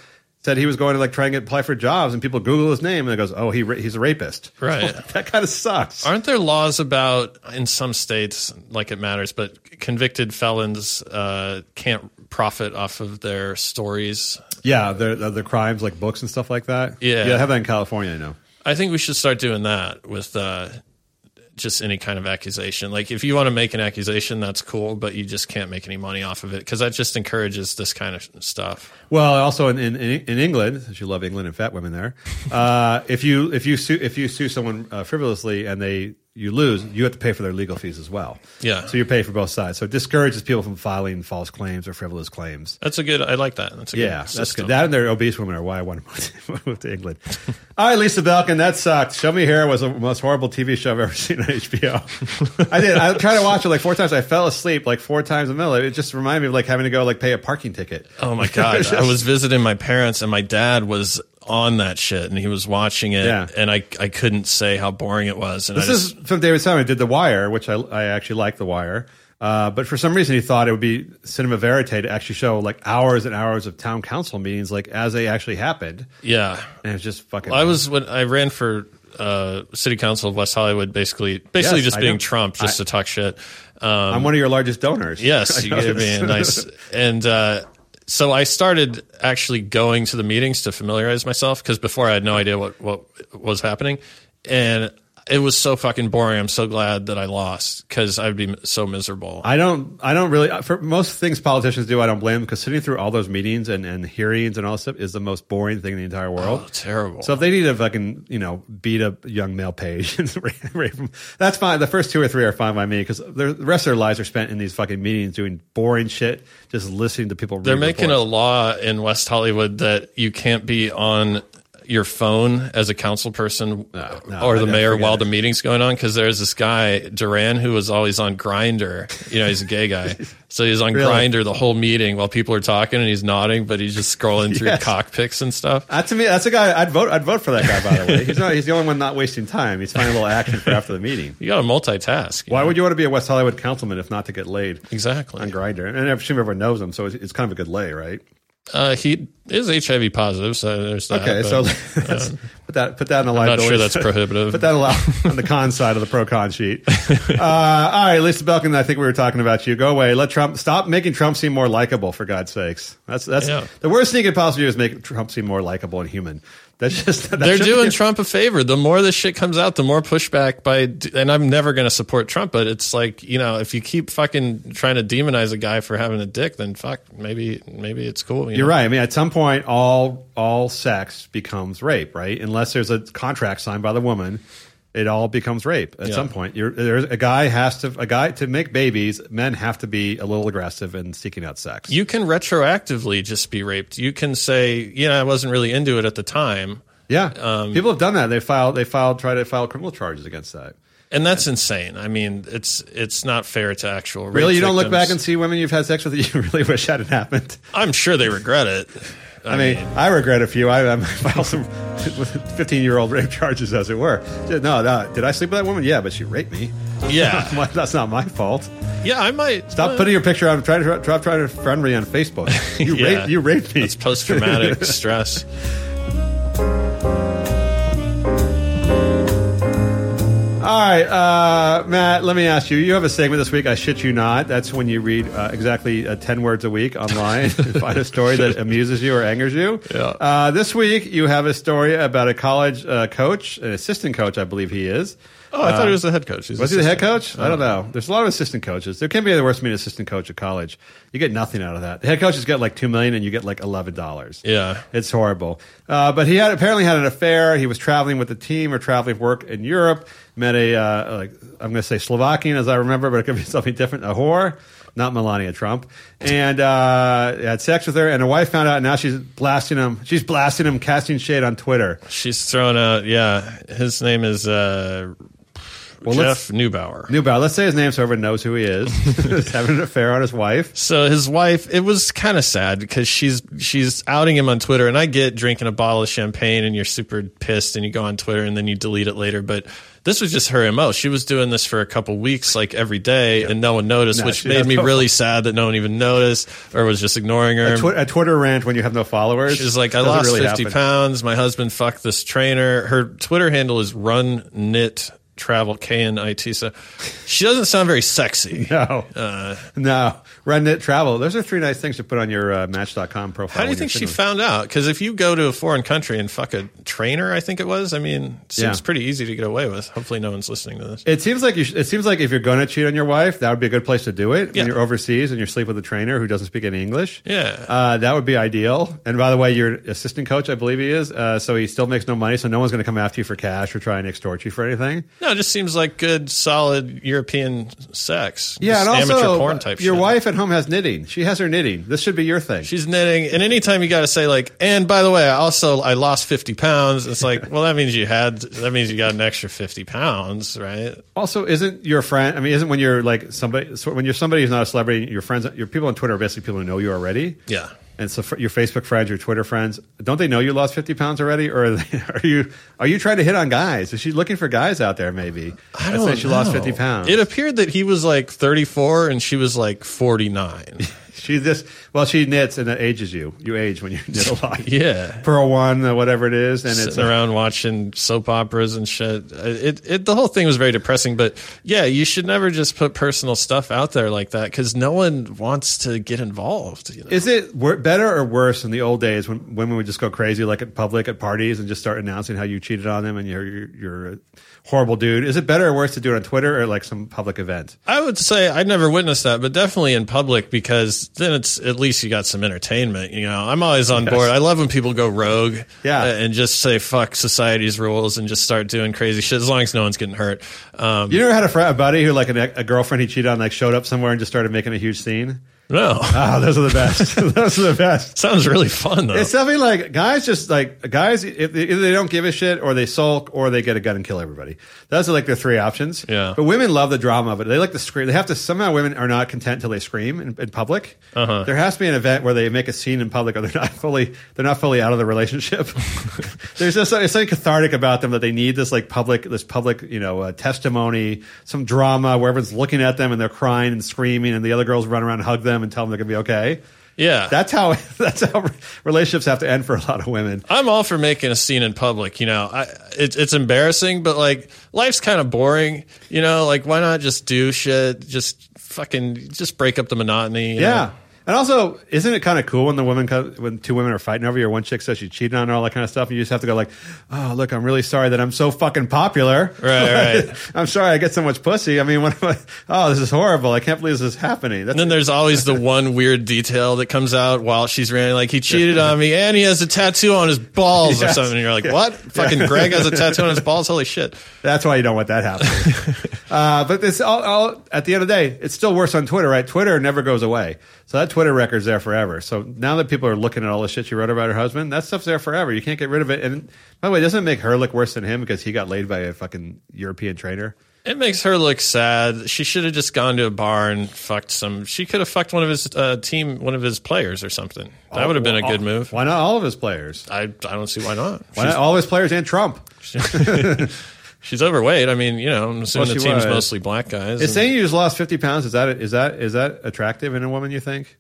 said he was going to like try and get, apply for jobs, and people Google his name, and it goes, "Oh, he he's a rapist." Right? So that kind of sucks. Aren't there laws about in some states, like it matters, but convicted felons uh, can't profit off of their stories? Yeah, their their crimes, like books and stuff like that. Yeah, yeah, I have that in California. I know. I think we should start doing that with uh, just any kind of accusation. Like, if you want to make an accusation, that's cool, but you just can't make any money off of it because that just encourages this kind of stuff. Well, also in in, in England, since you love England and fat women there, uh, if you if you sue if you sue someone uh, frivolously and they you lose, you have to pay for their legal fees as well. Yeah, so you pay for both sides. So it discourages people from filing false claims or frivolous claims. That's a good. I like that. That's a yeah, good that's good. That and their obese women are why I want to move to England. All right, Lisa Belkin, that sucked. Show Me Here was the most horrible T V show I've ever seen on H B O. I did. I tried to watch it like four times. I fell asleep like four times in the middle. It just reminded me of like having to go like pay a parking ticket. Oh my god! I was visiting my parents, and my dad was on that shit, and he was watching it, yeah. and I I couldn't say how boring it was. And this I just, is from David Simon, did The Wire, which I I actually like The Wire. Uh, but for some reason, he thought it would be cinema verite to actually show like hours and hours of town council meetings, like as they actually happened. Yeah, and it was just fucking. Well, I was when I ran for uh, city council of West Hollywood, basically, basically yes, just I being Trump, just I, to talk shit. Um, I'm one of your largest donors. Yes, you gave me a nice, and uh, so I started actually going to the meetings to familiarize myself, because before I had no idea what what was happening, and. It was so fucking boring. I'm so glad that I lost, because I'd be so miserable. I don't. I don't really. For most things politicians do, I don't blame them, because sitting through all those meetings and, and hearings and all this stuff is the most boring thing in the entire world. Oh, terrible. So if they need to fucking, you know, beat up young male page, that's fine. The first two or three are fine by me, because the rest of their lives are spent in these fucking meetings doing boring shit, just listening to people. They're making a law in West Hollywood that you can't be on your phone as a council person no, no, or the mayor while the meeting's going on, because there's this guy Duran who was always on Grindr. You know, he's a gay guy, so he's on really? Grindr the whole meeting while people are talking, and he's nodding, but he's just scrolling through yes. cock pics and stuff. That to me, that's a guy I'd vote. I'd vote for that guy. By the way, he's not. He's the only one not wasting time. He's finding a little action for after the meeting. You got to multitask. Why know? Would you want to be a West Hollywood councilman if not to get laid? Exactly on Grindr, and I assume everyone knows him, so it's, it's kind of a good lay, right? Uh, he is H I V positive, so there's that. Okay, but, so that's, um, put that put that in the liability. I'm not sure that's prohibitive. Put that on the con side of the pro con sheet. Uh, all right, Lisa Belkin, I think we were talking about you. Go away. Let Trump stop making Trump seem more likable, for God's sakes. That's that's yeah. the worst thing you could possibly do is make Trump seem more likable and human. That's just that they're doing be- Trump a favor. The more this shit comes out, the more pushback by. And I'm never going to support Trump, but it's like, you know, if you keep fucking trying to demonize a guy for having a dick, then fuck, maybe maybe it's cool. You You're know? Right. I mean, at some point, all all sex becomes rape, right? Unless there's a contract signed by the woman, it all becomes rape at yeah. some point. You're, there's a guy has to a guy to make babies. Men have to be a little aggressive in seeking out sex. You can retroactively just be raped. You can say, you know, I wasn't really into it at the time. Yeah, um, people have done that. They filed they filed try to file criminal charges against that, and that's and, insane. I mean, it's it's not fair to actual rape really. You don't victims. Look back and see women you've had sex with that you really wish hadn't happened. I'm sure they regret it. I mean, I regret a few. I, I filed some fifteen-year-old rape charges, as it were. No, no, did I sleep with that woman? Yeah, but she raped me. Yeah. That's not my fault. Yeah, I might. Stop uh, putting your picture on. Try to, try to friend me on Facebook. You, yeah, raped, you raped me. That's post-traumatic stress. All right, uh, Matt, let me ask you. You have a segment this week, I shit you not. That's when you read uh, exactly uh, ten words a week online and find a story that amuses you or angers you. Yeah. Uh, this week, you have a story about a college uh, coach, an assistant coach, I believe he is. Oh, I uh, thought he was the head coach. He's was assistant. He the head coach? I don't know. There's a lot of assistant coaches. There can be the worst being an assistant coach at college. You get nothing out of that. The head coach has got like two million dollars and you get like eleven dollars. Yeah. It's horrible. Uh, but he had apparently had an affair. He was traveling with the team or traveling for work in Europe. Met a, uh, like, I'm going to say Slovakian as I remember, but it could be something different. A whore. Not Melania Trump. And uh, had sex with her, and her wife found out, and now she's blasting him. She's blasting him, casting shade on Twitter. She's thrown out, yeah. His name is... Uh Well, Jeff Neubauer. Neubauer. Let's say his name so everyone knows who he is. He's having an affair on his wife. So his wife, it was kind of sad because she's she's outing him on Twitter. And I get drinking a bottle of champagne and you're super pissed and you go on Twitter and then you delete it later. But this was just her M O. She was doing this for a couple weeks, like every day, yeah. and no one noticed, no, which made me really sad that no one even noticed or was just ignoring her. A, tw- a Twitter rant when you have no followers. She's like, I lost really fifty happen. pounds. My husband fucked this trainer. Her Twitter handle is Run Knit Travel, K N I T. So she doesn't sound very sexy. No. Uh, no. Run Knit Travel. Those are three nice things to put on your uh, Match dot com profile. How do you think she found out? Because if you go to a foreign country and fuck a trainer, I think it was, I mean, it seems yeah. pretty easy to get away with. Hopefully no one's listening to this. It seems like you sh- it seems like if you're going to cheat on your wife, that would be a good place to do it. When yeah. you're overseas and you sleep with a trainer who doesn't speak any English. Yeah. Uh, that would be ideal. And by the way, your assistant coach, I believe he is, uh, so he still makes no money, so no one's going to come after you for cash or try and extort you for anything. No, it just seems like good, solid European sex. Yeah, and amateur also, porn type your shit. Wife at home has knitting. She has her knitting. This should be your thing. She's knitting. And anytime you got to say, like, and by the way, I also I lost fifty pounds. It's like, well, that means you had, that means you got an extra fifty pounds, right? Also, isn't your friend, I mean, isn't when you're like somebody, when you're somebody who's not a celebrity, your friends, your people on Twitter are basically people who know you already. Yeah. And so your Facebook friends, your Twitter friends, don't they know you lost fifty pounds already? Or are, they, are you are you trying to hit on guys? Is she looking for guys out there maybe? I don't know. She lost fifty pounds. It appeared that he was like thirty-four and she was like forty-nine. She just well, she knits and it ages you. You age when you knit a lot. Yeah, Pearl One, whatever it is, and sitting it's around uh, watching soap operas and shit. It, it the whole thing was very depressing. But yeah, you should never just put personal stuff out there like that because no one wants to get involved. You know? Is it wor- better or worse in the old days when women would just go crazy like at public at parties and just start announcing how you cheated on them and you're you're, you're a horrible dude? Is it better or worse to do it on Twitter or like some public event? I would say I never witnessed that, but definitely in public because. Then it's at least you got some entertainment, you know. I'm always on yes. board. I love when people go rogue, yeah, and just say fuck society's rules and just start doing crazy shit. As long as no one's getting hurt. Um, you never had a, friend, a buddy who like an, a girlfriend he cheated on like showed up somewhere and just started making a huge scene? No, oh, those are the best. Those are the best. Sounds really fun though. It's something like guys just like guys if they, either they don't give a shit or they sulk or they get a gun and kill everybody. Those are like their three options. Yeah. But women love the drama of it. They like to scream. They have to somehow. Women are not content until they scream in, in public. Uh-huh. There has to be an event where they make a scene in public, or they're not fully they're not fully out of the relationship. There's just it's something cathartic about them that they need this like public this public you know uh, testimony, some drama where everyone's looking at them and they're crying and screaming, and the other girls run around and hug them and tell them they're gonna be okay. Yeah, that's how that's how relationships have to end for a lot of women. I'm all for making a scene in public. You know, I, it, it's embarrassing, but like life's kind of boring. You know, like why not just do shit? Just fucking just break up the monotony. You yeah, know? And also, isn't it kind of cool when the woman when two women are fighting over you, or one chick says she cheated on her, all that kind of stuff, and you just have to go like, oh look, I'm really sorry that I'm so fucking popular. Right, right. I'm sorry I get so much pussy. I mean, what am I, oh, this is horrible. I can't believe this is happening. That's- and then there's always the one weird detail that comes out while she's ranting, like he cheated on me, and he has a tattoo on his balls yes. or something. And you're like, what? Fucking Greg has a tattoo on his balls. Holy shit. That's why you don't want that happening. uh, but this all, all at the end of the day, it's still worse on Twitter, right? Twitter never goes away. So that Twitter record's there forever. So now that people are looking at all the shit she wrote about her husband, that stuff's there forever. You can't get rid of it. And by the way, doesn't it make her look worse than him because he got laid by a fucking European trader? It makes her look sad. She should have just gone to a bar and fucked some. She could have fucked one of his uh, team, one of his players or something. That all, would have been a all, good move. Why not all of his players? I I don't see why not. Why not all his players and Trump? She's overweight. I mean, you know, I'm assuming well, the team's was. mostly black guys. It's saying you just lost fifty pounds. Is that is that is that attractive in a woman, you think?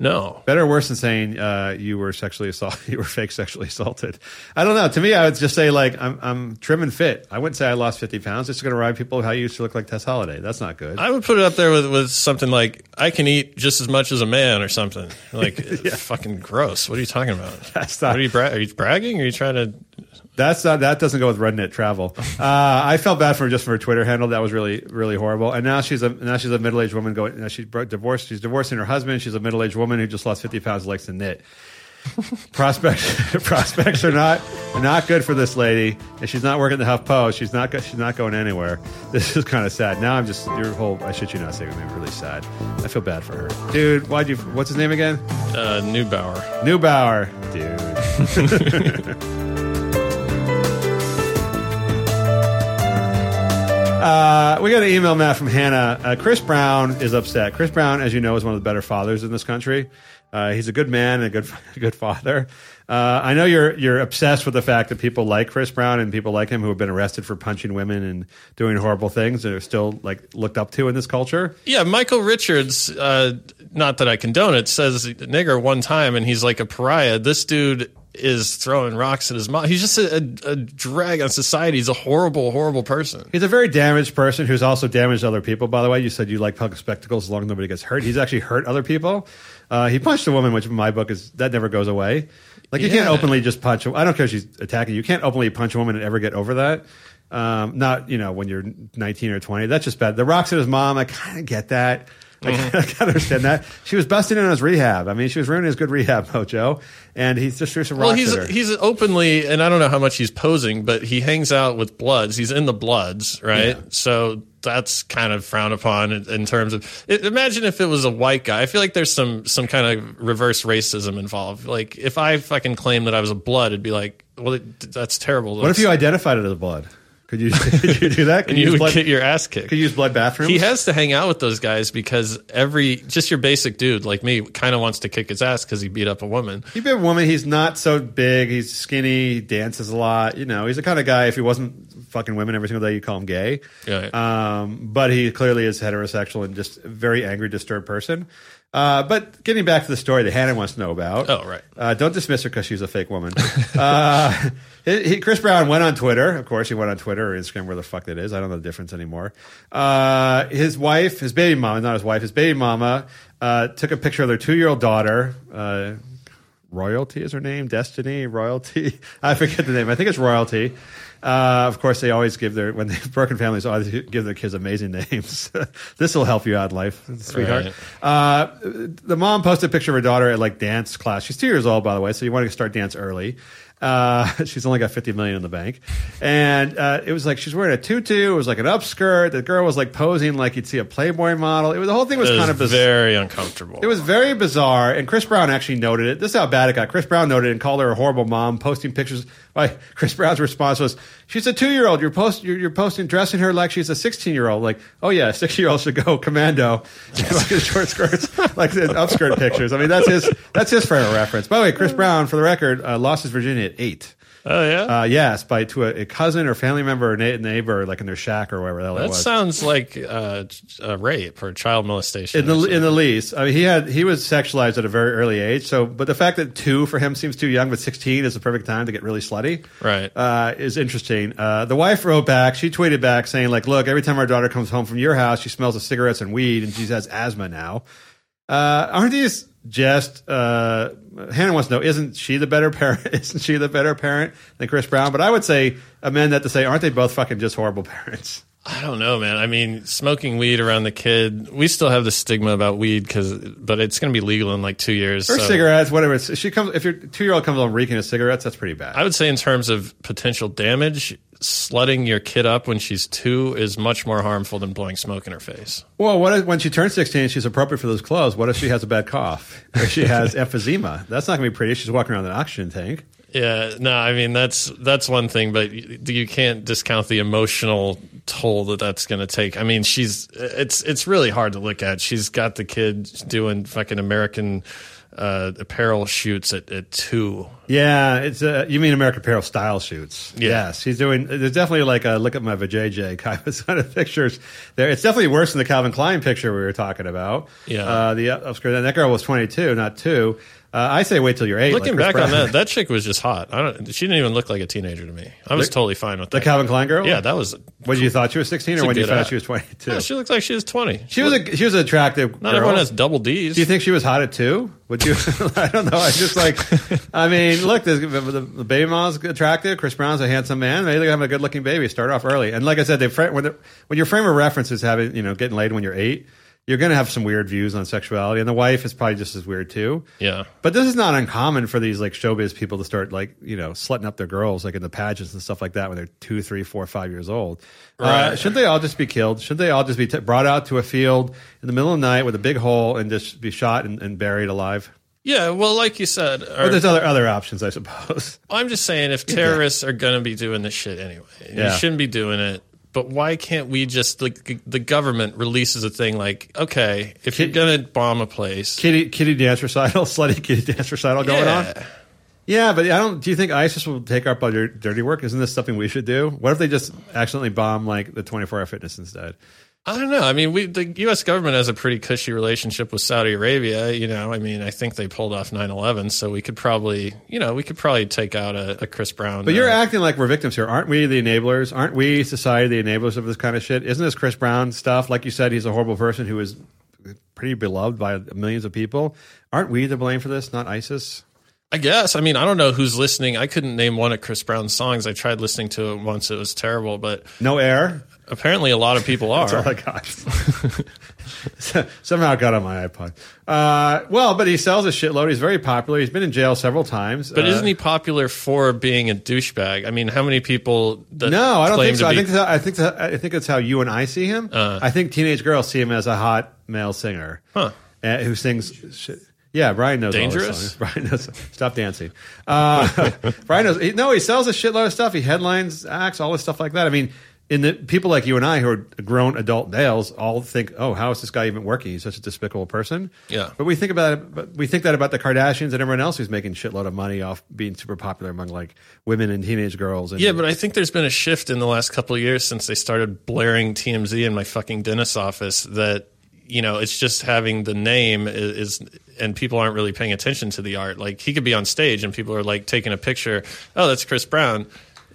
No. Better or worse than saying uh, you were sexually assaulted, you were fake sexually assaulted. I don't know. To me, I would just say, like, I'm I'm trim and fit. I wouldn't say I lost fifty pounds. It's going to remind people how you used to look like Tess Holiday. That's not good. I would put it up there with, with something like, I can eat just as much as a man or something. Like, yeah. Fucking gross. What are you talking about? That's not. What are, you bra- are you bragging? Or are you trying to. That's not, that doesn't go with Rednet travel. Uh, I felt bad for her just for her Twitter handle. That was really, really horrible. And now she's a now she's a middle aged woman going. Now she's divorced. She's divorcing her husband. She's a middle aged woman who just lost fifty pounds and likes to knit. prospects prospects are not are not good for this lady, and she's not working at the Huff Post. She's not she's not going anywhere. This is kind of sad. Now I'm just your whole I shit you not saying I'm really sad. I feel bad for her, dude. Why'd you? What's his name again? Uh, Neubauer. Neubauer, dude. Uh, we got an email, Matt, from Hannah. Uh, Chris Brown is upset. Chris Brown, as you know, is one of the better fathers in this country. Uh, he's a good man and a good, a good father. Uh, I know you're you're obsessed with the fact that people like Chris Brown and people like him who have been arrested for punching women and doing horrible things that are still like looked up to in this culture. Yeah, Michael Richards, uh, not that I condone it, says nigger one time and he's like a pariah. This dude is throwing rocks at his mom. He's just a, a, a drag on society. He's a horrible, horrible person. He's a very damaged person who's also damaged other people, by the way. You said you like public spectacles as long as nobody gets hurt. He's actually hurt other people. Uh, he punched a woman, which in my book is that never goes away. Like you yeah. can't openly just punch. I don't care if she's attacking you. You can't openly punch a woman and ever get over that. Um, not, you know, when you're nineteen or twenty. That's just bad. The rocks at his mom, I kind of get that. I can't understand that. She was busting in on his rehab. I mean, she was ruining his good rehab mojo, and he's just threw some rocks well, he's, at her. He's openly, and I don't know how much he's posing, but he hangs out with Bloods. He's in the Bloods, right? Yeah. So that's kind of frowned upon in, in terms of. It, imagine if it was a white guy. I feel like there's some some kind of reverse racism involved. Like if I fucking claimed that I was a Blood, it'd be like, well, it, that's terrible. That's, what if you identified it as a Blood? Could you, could you do that? Could you, you would blood, get your ass kicked. Could you use blood bathrooms? He has to hang out with those guys because every just your basic dude like me kind of wants to kick his ass because he beat up a woman. He beat up a woman. He's not so big. He's skinny. He dances a lot. You know, he's the kind of guy, if he wasn't fucking women every single day, you'd call him gay. Yeah, yeah. Um, but he clearly is heterosexual and just a very angry, disturbed person. Uh, but getting back to the story that Hannah wants to know about. Oh, right. Uh, don't dismiss her because she's a fake woman. uh, he, Chris Brown went on Twitter. Of course, he went on Twitter or Instagram, where the fuck that is. I don't know the difference anymore. Uh, his wife, his baby mama, not his wife, his baby mama uh, took a picture of their two-year-old daughter. Uh, Royalty is her name. Destiny, Royalty. I forget the name. I think it's Royalty. Uh, of course, they always give their, when they broken families always give their kids amazing names. This will help you out in life, sweetheart. Right. Uh, the mom posted a picture of her daughter at like dance class. She's two years old, by the way, so you want to start dance early. Uh, she's only got fifty million in the bank. And uh, it was like she's wearing a tutu. It was like an upskirt. The girl was like posing like you'd see a Playboy model. It was, the whole thing was it kind was of bizarre. Very uncomfortable. It was very bizarre. And Chris Brown actually noted it. This is how bad it got. Chris Brown noted it and called her a horrible mom, posting pictures. Like, Chris Brown's response was, she's a two-year-old. You're, post, you're, you're posting, dressing her like she's a sixteen-year-old. Like, oh, yeah, a six-year-old should go commando. Like in short skirts, like in upskirt pictures. I mean, that's his that's his frame of reference. By the way, Chris Brown, for the record, uh, lost his virginity at eight. Oh, yeah? Uh, yes, by to a, a cousin or family member or na- neighbor, like in their shack or wherever the hell that it was. That sounds like uh, a rape or child molestation. In the in the least. I mean, he had he was sexualized at a very early age. So, but the fact that two for him seems too young, but sixteen is the perfect time to get really slutty. Right. Uh, is interesting. Uh, the wife wrote back. She tweeted back saying, like, look, every time our daughter comes home from your house, she smells of cigarettes and weed, and she has asthma now. Uh, aren't these... Just uh, Hannah wants to know: Isn't she the better parent? Isn't she the better parent than Chris Brown? But I would say amend that to say, aren't they both fucking just horrible parents? I don't know, man. I mean, smoking weed around the kid, we still have the stigma about weed, because, but it's going to be legal in like two years. Or so. Cigarettes, whatever. If she comes, if your two-year-old comes on reeking of cigarettes, that's pretty bad. I would say in terms of potential damage, slutting your kid up when she's two is much more harmful than blowing smoke in her face. Well, what if when she turns sixteen and she's appropriate for those clothes, what if she has a bad cough? Or she has emphysema? That's not going to be pretty. She's walking around with an oxygen tank. Yeah, no, I mean, that's that's one thing, but you, you can't discount the emotional toll that that's going to take. I mean, she's it's it's really hard to look at. She's got the kid doing fucking American uh, Apparel shoots at, at two. Yeah, it's uh, you mean American Apparel style shoots. Yeah. Yes, he's doing, there's definitely like a look at my vajayjay kind of, kind of pictures there. It's definitely worse than the Calvin Klein picture we were talking about. Yeah. Uh, the upskirt, and that girl was twenty-two, not two. Uh, I say wait till you're eight. Looking like back on that, that chick was just hot. I don't, she didn't even look like a teenager to me. I was the, totally fine with that. The Calvin Klein girl? Yeah, that was... When you thought she was sixteen, or when you found out she was twenty-two? No, she looks like she was twenty. She was a, she was an attractive girl. Not everyone has double Ds. Do you think she was hot at two? Would you? I don't know. I just like... I mean, look, this, the, the baby mom's attractive. Chris Brown's a handsome man. Maybe they're having a good-looking baby. Start off early. And like I said, they when, when your frame of reference is having, you know, getting laid when you're eight... You're going to have some weird views on sexuality, and the wife is probably just as weird too. Yeah. But this is not uncommon for these like showbiz people to start like, you know, slutting up their girls like in the pageants and stuff like that when they're two, three, four, five years old. Right. Uh, shouldn't they all just be killed? Shouldn't they all just be t- brought out to a field in the middle of the night with a big hole and just be shot and, and buried alive? Yeah, well, like you said... Or, or there's other other options, I suppose. I'm just saying, if terrorists yeah. are going to be doing this shit anyway, yeah. you shouldn't be doing it. But why can't we just, like, the government releases a thing like, okay, if Kid, you're going to bomb a place. Kitty, kitty dance recital, slutty kitty dance recital going yeah. on? Yeah, but I don't, do you think ISIS will take up all your dirty work? Isn't this something we should do? What if they just accidentally bomb, like, the twenty-four hour fitness instead? I don't know. I mean, we the U S government has a pretty cushy relationship with Saudi Arabia. You know, I mean, I think they pulled off nine eleven, so we could probably, you know, we could probably take out a, a Chris Brown. But uh, you're acting like we're victims here. Aren't we the enablers? Aren't we society the enablers of this kind of shit? Isn't this Chris Brown stuff? Like you said, he's a horrible person who is pretty beloved by millions of people. Aren't we to blame for this, not ISIS? I guess. I mean, I don't know who's listening. I couldn't name one of Chris Brown's songs. I tried listening to it once. It was terrible, but... No air? Apparently a lot of people are. That's all I got. Somehow it got on my iPod. Uh, well, but he sells a shitload. He's very popular. He's been in jail several times. But uh, isn't he popular for being a douchebag? I mean, how many people... That no, I don't think so. Be- I think I think that, I think that's how you and I see him. Uh, I think teenage girls see him as a hot male singer huh. who sings... shit. Yeah, Brian knows dangerous? all this song. Brian knows. Stop dancing. Uh, Brian knows. He, no, he sells a shitload of stuff. He headlines, acts, all this stuff like that. I mean, in the people like you and I who are grown adult males all think, oh, how is this guy even working? He's such a despicable person. Yeah. But we think about it, but we think that about the Kardashians and everyone else who's making shitload of money off being super popular among like women and teenage girls. And yeah, but I think there's been a shift in the last couple of years since they started blaring T M Z in my fucking dentist's office that, you know, it's just having the name is, is and people aren't really paying attention to the art. Like he could be on stage and people are like taking a picture. Oh, that's Chris Brown.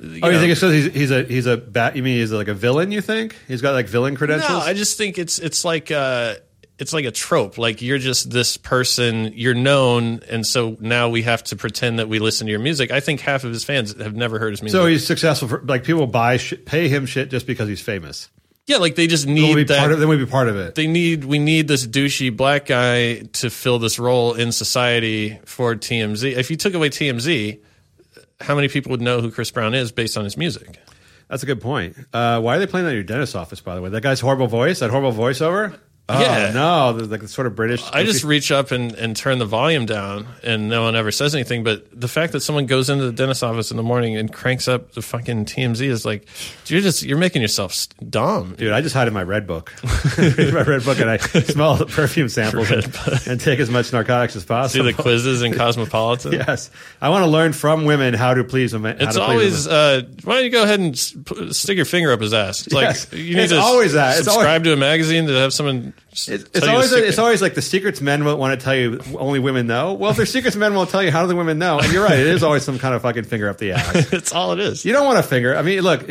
You oh, know. You think it's because he's, he's a he's a bat? You mean he's like a villain? You think he's got like villain credentials? No, I just think it's it's like uh, it's like a trope. Like you're just this person, you're known, and so now we have to pretend that we listen to your music. I think half of his fans have never heard his music. So he's successful for like people buy sh- pay him shit just because he's famous. Yeah, like they just need we'll that. Then we'd be part of it. They need we need this douchey black guy to fill this role in society for T M Z. If you took away T M Z. How many people would know who Chris Brown is based on his music? That's a good point. Uh, why are they playing that at your dentist's office, by the way? That guy's horrible voice, that horrible voiceover? Oh, yeah. No, like the sort of British. I just reach up and, and turn the volume down, and no one ever says anything. But the fact that someone goes into the dentist's office in the morning and cranks up the fucking T M Z is like, you're just you're making yourself dumb, dude. I just hide in my red book, my red book, and I smell the perfume samples and, and take as much narcotics as possible. Do the quizzes in Cosmopolitan. Yes, I want to learn from women how to please them. How it's to always please them. Uh, why don't you go ahead and sp- stick your finger up his ass? It's like yes. you need it's to always that. It's subscribe always- to a magazine to have someone. It's, it's always a, it's always like the secrets men won't want to tell you only women know. Well, if their secrets men won't tell you, how do the women know? And you're right, it is always some kind of fucking finger up the ass. That's all it is. You don't want a finger. I mean, look,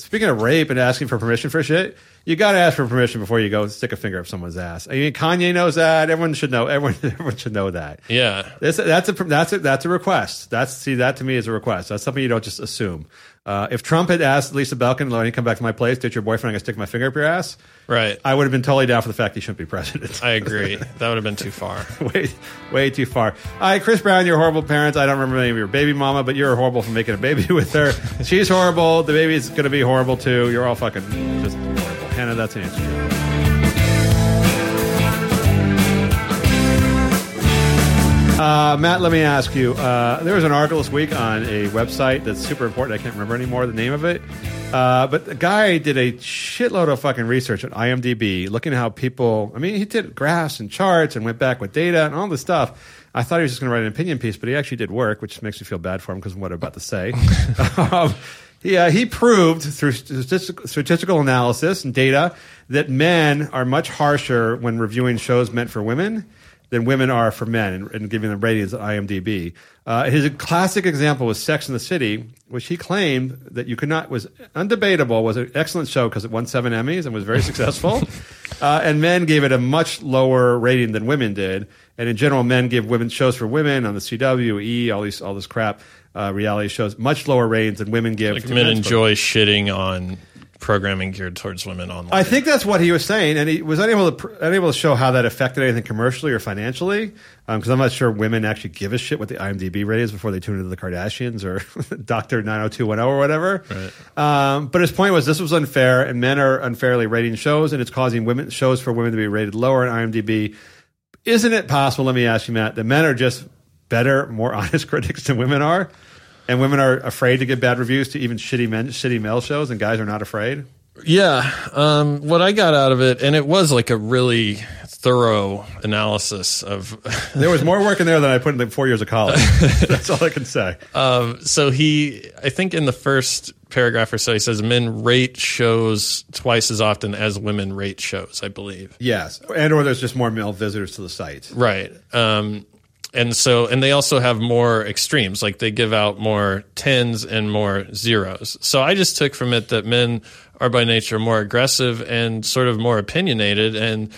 speaking of rape and asking for permission for shit, you got to ask for permission before you go stick a finger up someone's ass. I mean, Kanye knows that. Everyone should know. Everyone, everyone should know that. Yeah, that's that's a that's a, that's a request. That's see that to me is a request. That's something you don't just assume. Uh, if Trump had asked Lisa Belkin, "Let me come back to my place, date your boyfriend, I'm going to stick my finger up your ass," right? I would have been totally down for the fact he shouldn't be president. I agree. That would have been too far. way, way too far. All right, Chris Brown, you're horrible parents. I don't remember the name of your baby mama, but you're horrible for making a baby with her. She's horrible. The baby's going to be horrible, too. You're all fucking just horrible. Hannah, that's an answer. Uh, Matt, let me ask you. Uh, there was an article this week on a website that's super important. I can't remember anymore the name of it. Uh, but the guy did a shitload of fucking research on IMDb, looking at how people... I mean, he did graphs and charts and went back with data and all this stuff. I thought he was just going to write an opinion piece, but he actually did work, which makes me feel bad for him because of what I'm about to say. um, yeah, he proved through statistical, statistical analysis and data that men are much harsher when reviewing shows meant for women than women are for men and, and giving them ratings at IMDb. Uh, his classic example was Sex and the City, which he claimed that you could not, was undebatable, was an excellent show because it won seven Emmys and was very successful. uh, and men gave it a much lower rating than women did. And in general, men give women shows for women on the C W, E, all these, all this crap, uh, reality shows, much lower ratings than women give. Like to men enjoy shitting on programming geared towards women online. I think that's what he was saying, and he was unable to pr- unable to show how that affected anything commercially or financially, because um, I'm not sure women actually give a shit what the IMDb rate is before they tune into the Kardashians or Doctor nine oh two one oh or whatever. Right. Um, but his point was this was unfair, and men are unfairly rating shows, and it's causing women shows for women to be rated lower in IMDb. Isn't it possible, let me ask you, Matt, that men are just better, more honest critics than women are? And women are afraid to give bad reviews to even shitty men, shitty male shows, and guys are not afraid? Yeah. Um, what I got out of it, and it was like a really thorough analysis of... There was more work in there than I put in the four years of college. That's all I can say. Um, so he, I think in the first paragraph or so, he says men rate shows twice as often as women rate shows, I believe. Yes. And or there's just more male visitors to the site. Right. Um And so, and they also have more extremes, like they give out more tens and more zeros. So I just took from it that men are by nature more aggressive and sort of more opinionated, and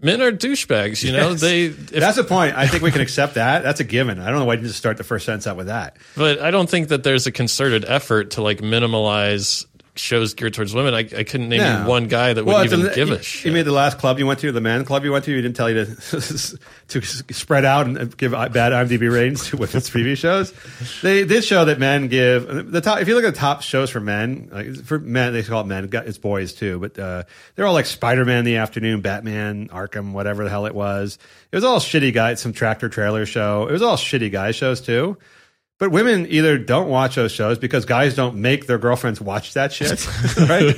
men are douchebags, you know? Yes. They if, That's a point. I think we can accept that. That's a given. I don't know why you didn't start the first sentence out with that. But I don't think that there's a concerted effort to like minimalize shows geared towards women, I, I couldn't name no. you one guy that well, would even a, give you, a shit. You mean the last club you went to, the man club you went to, you didn't tell you to to spread out and give bad IMDb ratings to women's T V shows? They did show that men give the top. If you look at the top shows for men, like for men, they call it men. It's boys too, but uh, they're all like Spider-Man in the afternoon, Batman, Arkham, whatever the hell it was. It was all shitty guys. Some tractor trailer show. It was all shitty guy shows too. But women either don't watch those shows because guys don't make their girlfriends watch that shit, right?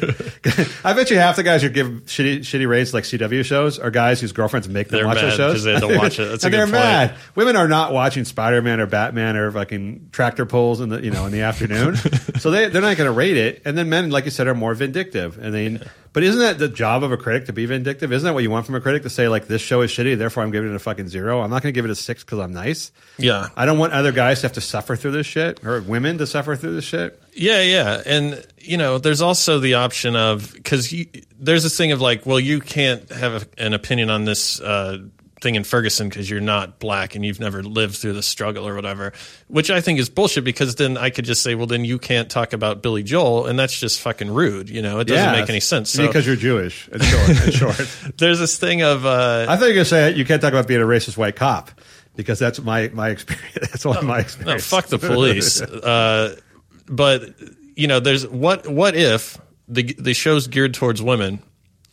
I bet you half the guys who give shitty, shitty ratings like C W shows are guys whose girlfriends make them they're watch those shows. They're mad because they don't watch it. That's and a good they're point. Mad. Women are not watching Spider-Man or Batman or fucking tractor pulls in the you know in the afternoon, so they they're not going to rate it. And then men, like you said, are more vindictive. And then, yeah. but isn't that the job of a critic to be vindictive? Isn't that what you want from a critic to say like this show is shitty, therefore I'm giving it a fucking zero. I'm not going to give it a six because I'm nice. Yeah, I don't want other guys to have to suffer. Through this shit, or women to suffer through this shit. Yeah, yeah, and you know, there's also the option of because there's this thing of like, well, you can't have a, an opinion on this uh, thing in Ferguson because you're not black and you've never lived through the struggle or whatever, which I think is bullshit. Because then I could just say, well, then you can't talk about Billy Joel, and that's just fucking rude. You know, it doesn't yeah, make any sense. So. Because you're Jewish. In short, in short. There's this thing of uh, I thought you were gonna say you can't talk about being a racist white cop. Because that's my, my experience. That's all oh, my experience. No, fuck the police. uh, but, you know, there's what what if the the shows geared towards women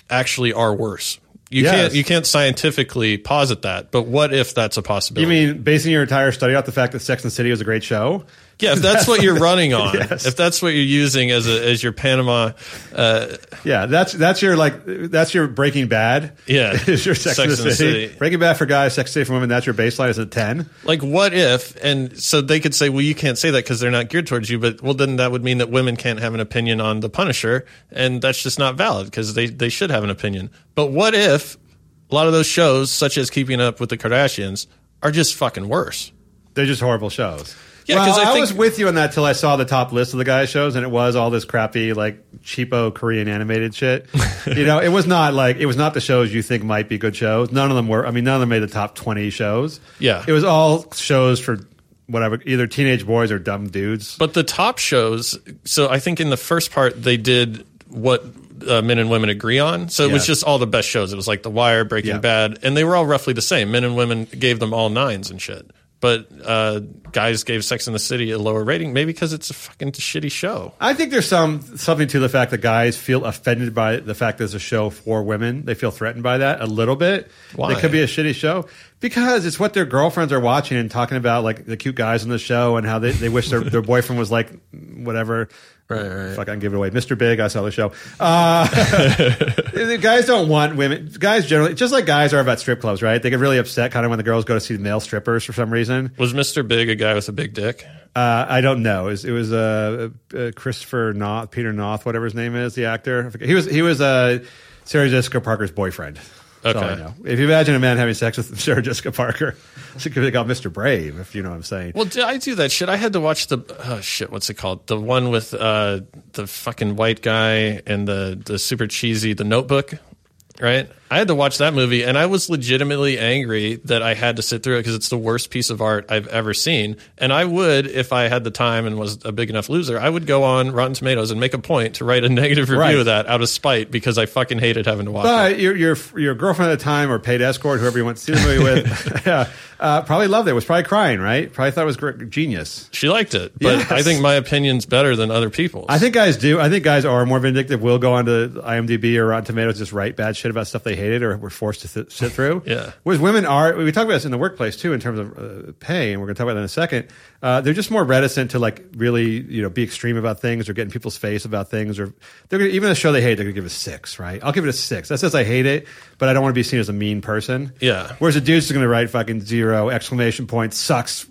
actually are worse? You yes. can't you can't scientifically posit that. But what if that's a possibility? You mean basing your entire study off the fact that Sex and the City was a great show? Yeah, if that's what you're running on, yes. if that's what you're using as a as your Panama, uh, yeah, that's that's your like that's your Breaking Bad, yeah, is your Sex, Sex and the City. City, Breaking Bad for guys, Sex and the City for women. That's your baseline is a ten. Like, what if? And so they could say, well, you can't say that because they're not geared towards you. But well, then that would mean that women can't have an opinion on The Punisher, and that's just not valid because they they should have an opinion. But what if a lot of those shows, such as Keeping Up with the Kardashians, are just fucking worse? They're just horrible shows. Yeah, well, I, I think, was with you on that till I saw the top list of the guys' shows, and it was all this crappy, like, cheapo Korean animated shit. You know, it was not like it was not the shows you think might be good shows. None of them were. I mean, none of them made the top twenty shows. Yeah, it was all shows for whatever, either teenage boys or dumb dudes. But the top shows. So I think in the first part they did what. Uh, men and women agree on. So it yes. was just all the best shows. It was like The Wire, Breaking yeah. Bad, and they were all roughly the same. Men and women gave them all nines and shit. But uh, guys gave Sex and the City a lower rating, maybe because it's a fucking shitty show. I think there's some something to the fact that guys feel offended by the fact there's a show for women. They feel threatened by that a little bit. Why? It could be a shitty show. Because it's what their girlfriends are watching and talking about, like the cute guys on the show and how they, they wish their, their boyfriend was like whatever. Right, right. Fuck, I can give it away. Mister Big, I saw the show. Uh, the guys don't want women. Guys generally, just like guys are about strip clubs, right? They get really upset kind of when the girls go to see the male strippers for some reason. Was Mister Big a guy with a big dick? Uh, I don't know. It was, it was uh, uh, Christopher Noth, Peter Noth, whatever his name is, the actor. I forget. He was, he was uh, Sarah Jessica Parker's boyfriend. Okay. That's all I know. If you imagine a man having sex with Sarah Jessica Parker, she could be called Mister Brave, if you know what I'm saying. Well, I do that shit. I had to watch the oh shit, what's it called? The one with uh, the fucking white guy and the the super cheesy The Notebook, right? I had to watch that movie, and I was legitimately angry that I had to sit through it because it's the worst piece of art I've ever seen. And I would, if I had the time and was a big enough loser, I would go on Rotten Tomatoes and make a point to write a negative review right. of that out of spite because I fucking hated having to watch but it. But your, your, your girlfriend at the time or paid escort, whoever you went to see the movie with, yeah, uh, probably loved it. Was probably crying, right? Probably thought it was great, genius. She liked it, but yes. I think my opinion's better than other people's. I think guys do. I think guys are more vindictive. Will go on to IMDb or Rotten Tomatoes, just write bad shit about stuff they hate. It or we're forced to th- sit through. Yeah. Whereas women are, we talk about this in the workplace too in terms of uh, pay, and we're going to talk about that in a second. Uh, they're just more reticent to like really, you know, be extreme about things or get in people's face about things. Or they're gonna, even a show they hate, they're going to give it a six, right? I'll give it a six. That says I hate it, but I don't want to be seen as a mean person. Yeah. Whereas a dude's going to write fucking zero, exclamation point, sucks.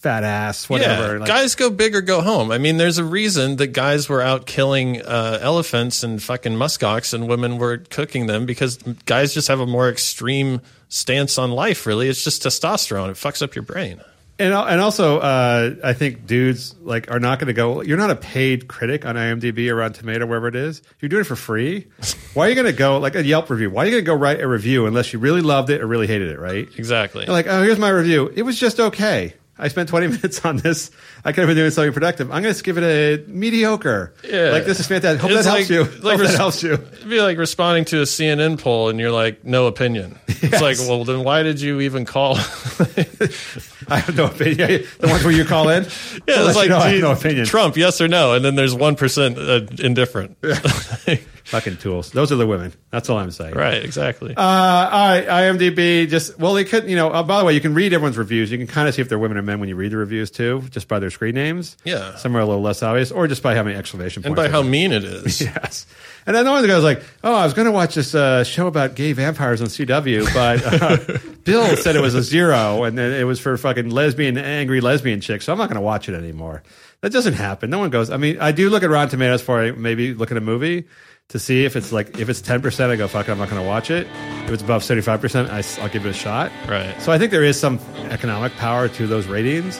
Fat ass, whatever. Yeah, like, guys go big or go home. I mean, there's a reason that guys were out killing uh, elephants and fucking muskox and women were cooking them because guys just have a more extreme stance on life, really. It's just testosterone. It fucks up your brain. And and also, uh, I think dudes like are not going to go. You're not a paid critic on IMDb or Rotten Tomato, wherever it is. You're doing it for free. Why are you going to go like a Yelp review? Why are you going to go write a review unless you really loved it or really hated it? Right? Exactly. And like, oh, here's my review. It was just okay. I spent twenty minutes on this. I could have been doing something productive. I'm going to give it a mediocre. Yeah. Like, this is fantastic. Hope it's that like, helps you. Like Hope res- that helps you. It'd be like responding to a C N N poll and you're like, no opinion. Yes. It's like, well, then why did you even call? I have no opinion. The ones where you call in? Yeah, it's like, you know, I have no opinion. Trump, yes or no? And then there's one percent uh, indifferent. Yeah. Fucking tools. Those are the women. That's all I'm saying. Right, exactly. Uh, all right, IMDb. Just, well, they could, you know, uh, by the way, you can read everyone's reviews. You can kind of see if they're women or men when you read the reviews, too, just by their screen names. Yeah. Some are a little less obvious, or just by how many exclamation points. And by how them. mean it is. Yes. And then the one guy was like, oh, I was going to watch this uh, show about gay vampires on C W, but uh, Bill said it was a zero, and then it was for fucking lesbian, angry lesbian chicks, so I'm not going to watch it anymore. That doesn't happen. No one goes, I mean, I do look at Rotten Tomatoes for maybe look at a movie. To see if it's like, if it's ten percent, I go, fuck it, I'm not going to watch it. If it's above seventy-five percent, I, I'll give it a shot. Right. So I think there is some economic power to those ratings.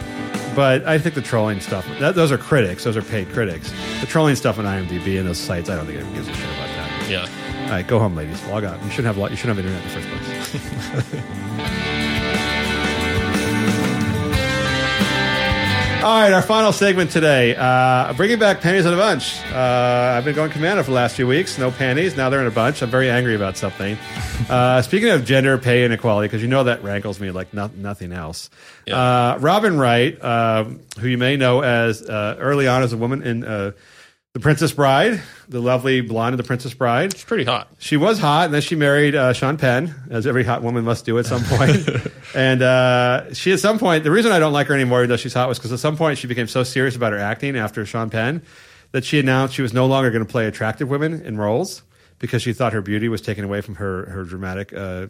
But I think the trolling stuff, that, those are critics. Those are paid critics. The trolling stuff on IMDb and those sites, I don't think anyone gives a shit about that. Yeah. All right, go home, ladies. Log out. You shouldn't have, you shouldn't have internet in the first place. All right, our final segment today. Uh, bringing back panties in a bunch. Uh, I've been going commando for the last few weeks. No panties. Now they're in a bunch. I'm very angry about something. Uh, speaking of gender pay inequality, because you know that rankles me like no- nothing else. Yeah. Uh, Robin Wright, uh, who you may know as uh, early on as a woman in uh, The Princess Bride, the lovely blonde of The Princess Bride. She's pretty hot. She was hot, and then she married uh, Sean Penn, as every hot woman must do at some point. And uh, she at some point, the reason I don't like her anymore, though she's hot, was because at some point she became so serious about her acting after Sean Penn that she announced she was no longer going to play attractive women in roles because she thought her beauty was taken away from her, her dramatic... Uh,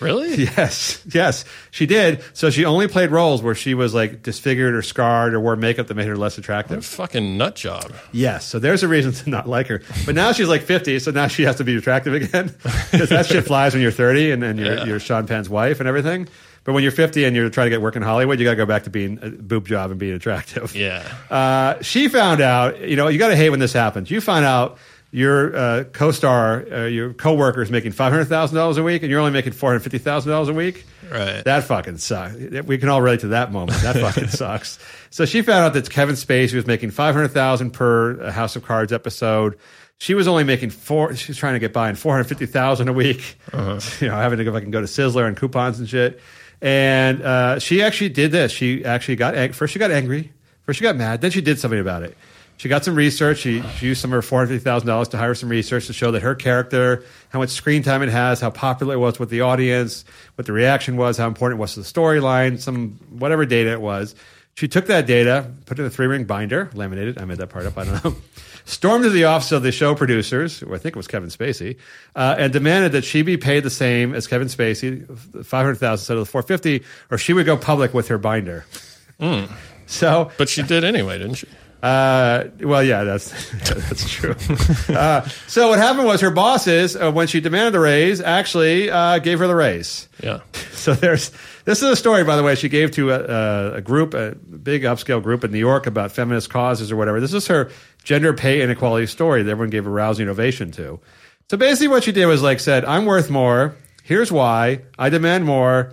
Really? Yes. Yes, she did. So she only played roles where she was like disfigured or scarred or wore makeup that made her less attractive. What a fucking nut job. Yes. So there's a reason to not like her. But now she's like fifty, so now she has to be attractive again. Because that shit flies when you're thirty and, and you're, yeah. you're Sean Penn's wife and everything. But when you're fifty and you're trying to get work in Hollywood, you got to go back to being a boob job and being attractive. Yeah. Uh, she found out, you know, you got to hate when this happens. You find out. Your uh, co-star, uh, your coworker is making five hundred thousand dollars a week, and you're only making four hundred fifty thousand dollars a week. Right. That fucking sucks. We can all relate to that moment. That fucking sucks. So she found out that Kevin Spacey was making five hundred thousand dollars per House of Cards episode. She was only making four. She's trying to get by in four hundred fifty thousand dollars a week. Uh-huh. You know, having to go fucking go to Sizzler and coupons and shit. And uh, she actually did this. She actually got ang- first. She got angry. First, she got mad. Then she did something about it. She got some research. She, she used some of her four hundred fifty thousand dollars to hire some research to show that her character, how much screen time it has, how popular it was with the audience, what the reaction was, how important it was to the storyline, some whatever data it was. She took that data, put it in a three-ring binder, laminated. I made that part up. I don't know. Stormed to the office of the show producers, who I think it was Kevin Spacey, uh, and demanded that she be paid the same as Kevin Spacey, five hundred thousand dollars instead of the four hundred fifty thousand dollars, or she would go public with her binder. Mm. So, but she did anyway, didn't she? Uh, well, yeah, that's that's true. Uh, so what happened was her bosses, uh, when she demanded the raise, actually uh, gave her the raise. Yeah. So there's this is a story, by the way, she gave to a, a group, a big upscale group in New York about feminist causes or whatever. This is her gender pay inequality story that everyone gave a rousing ovation to. So basically what she did was like said, I'm worth more. Here's why. I demand more.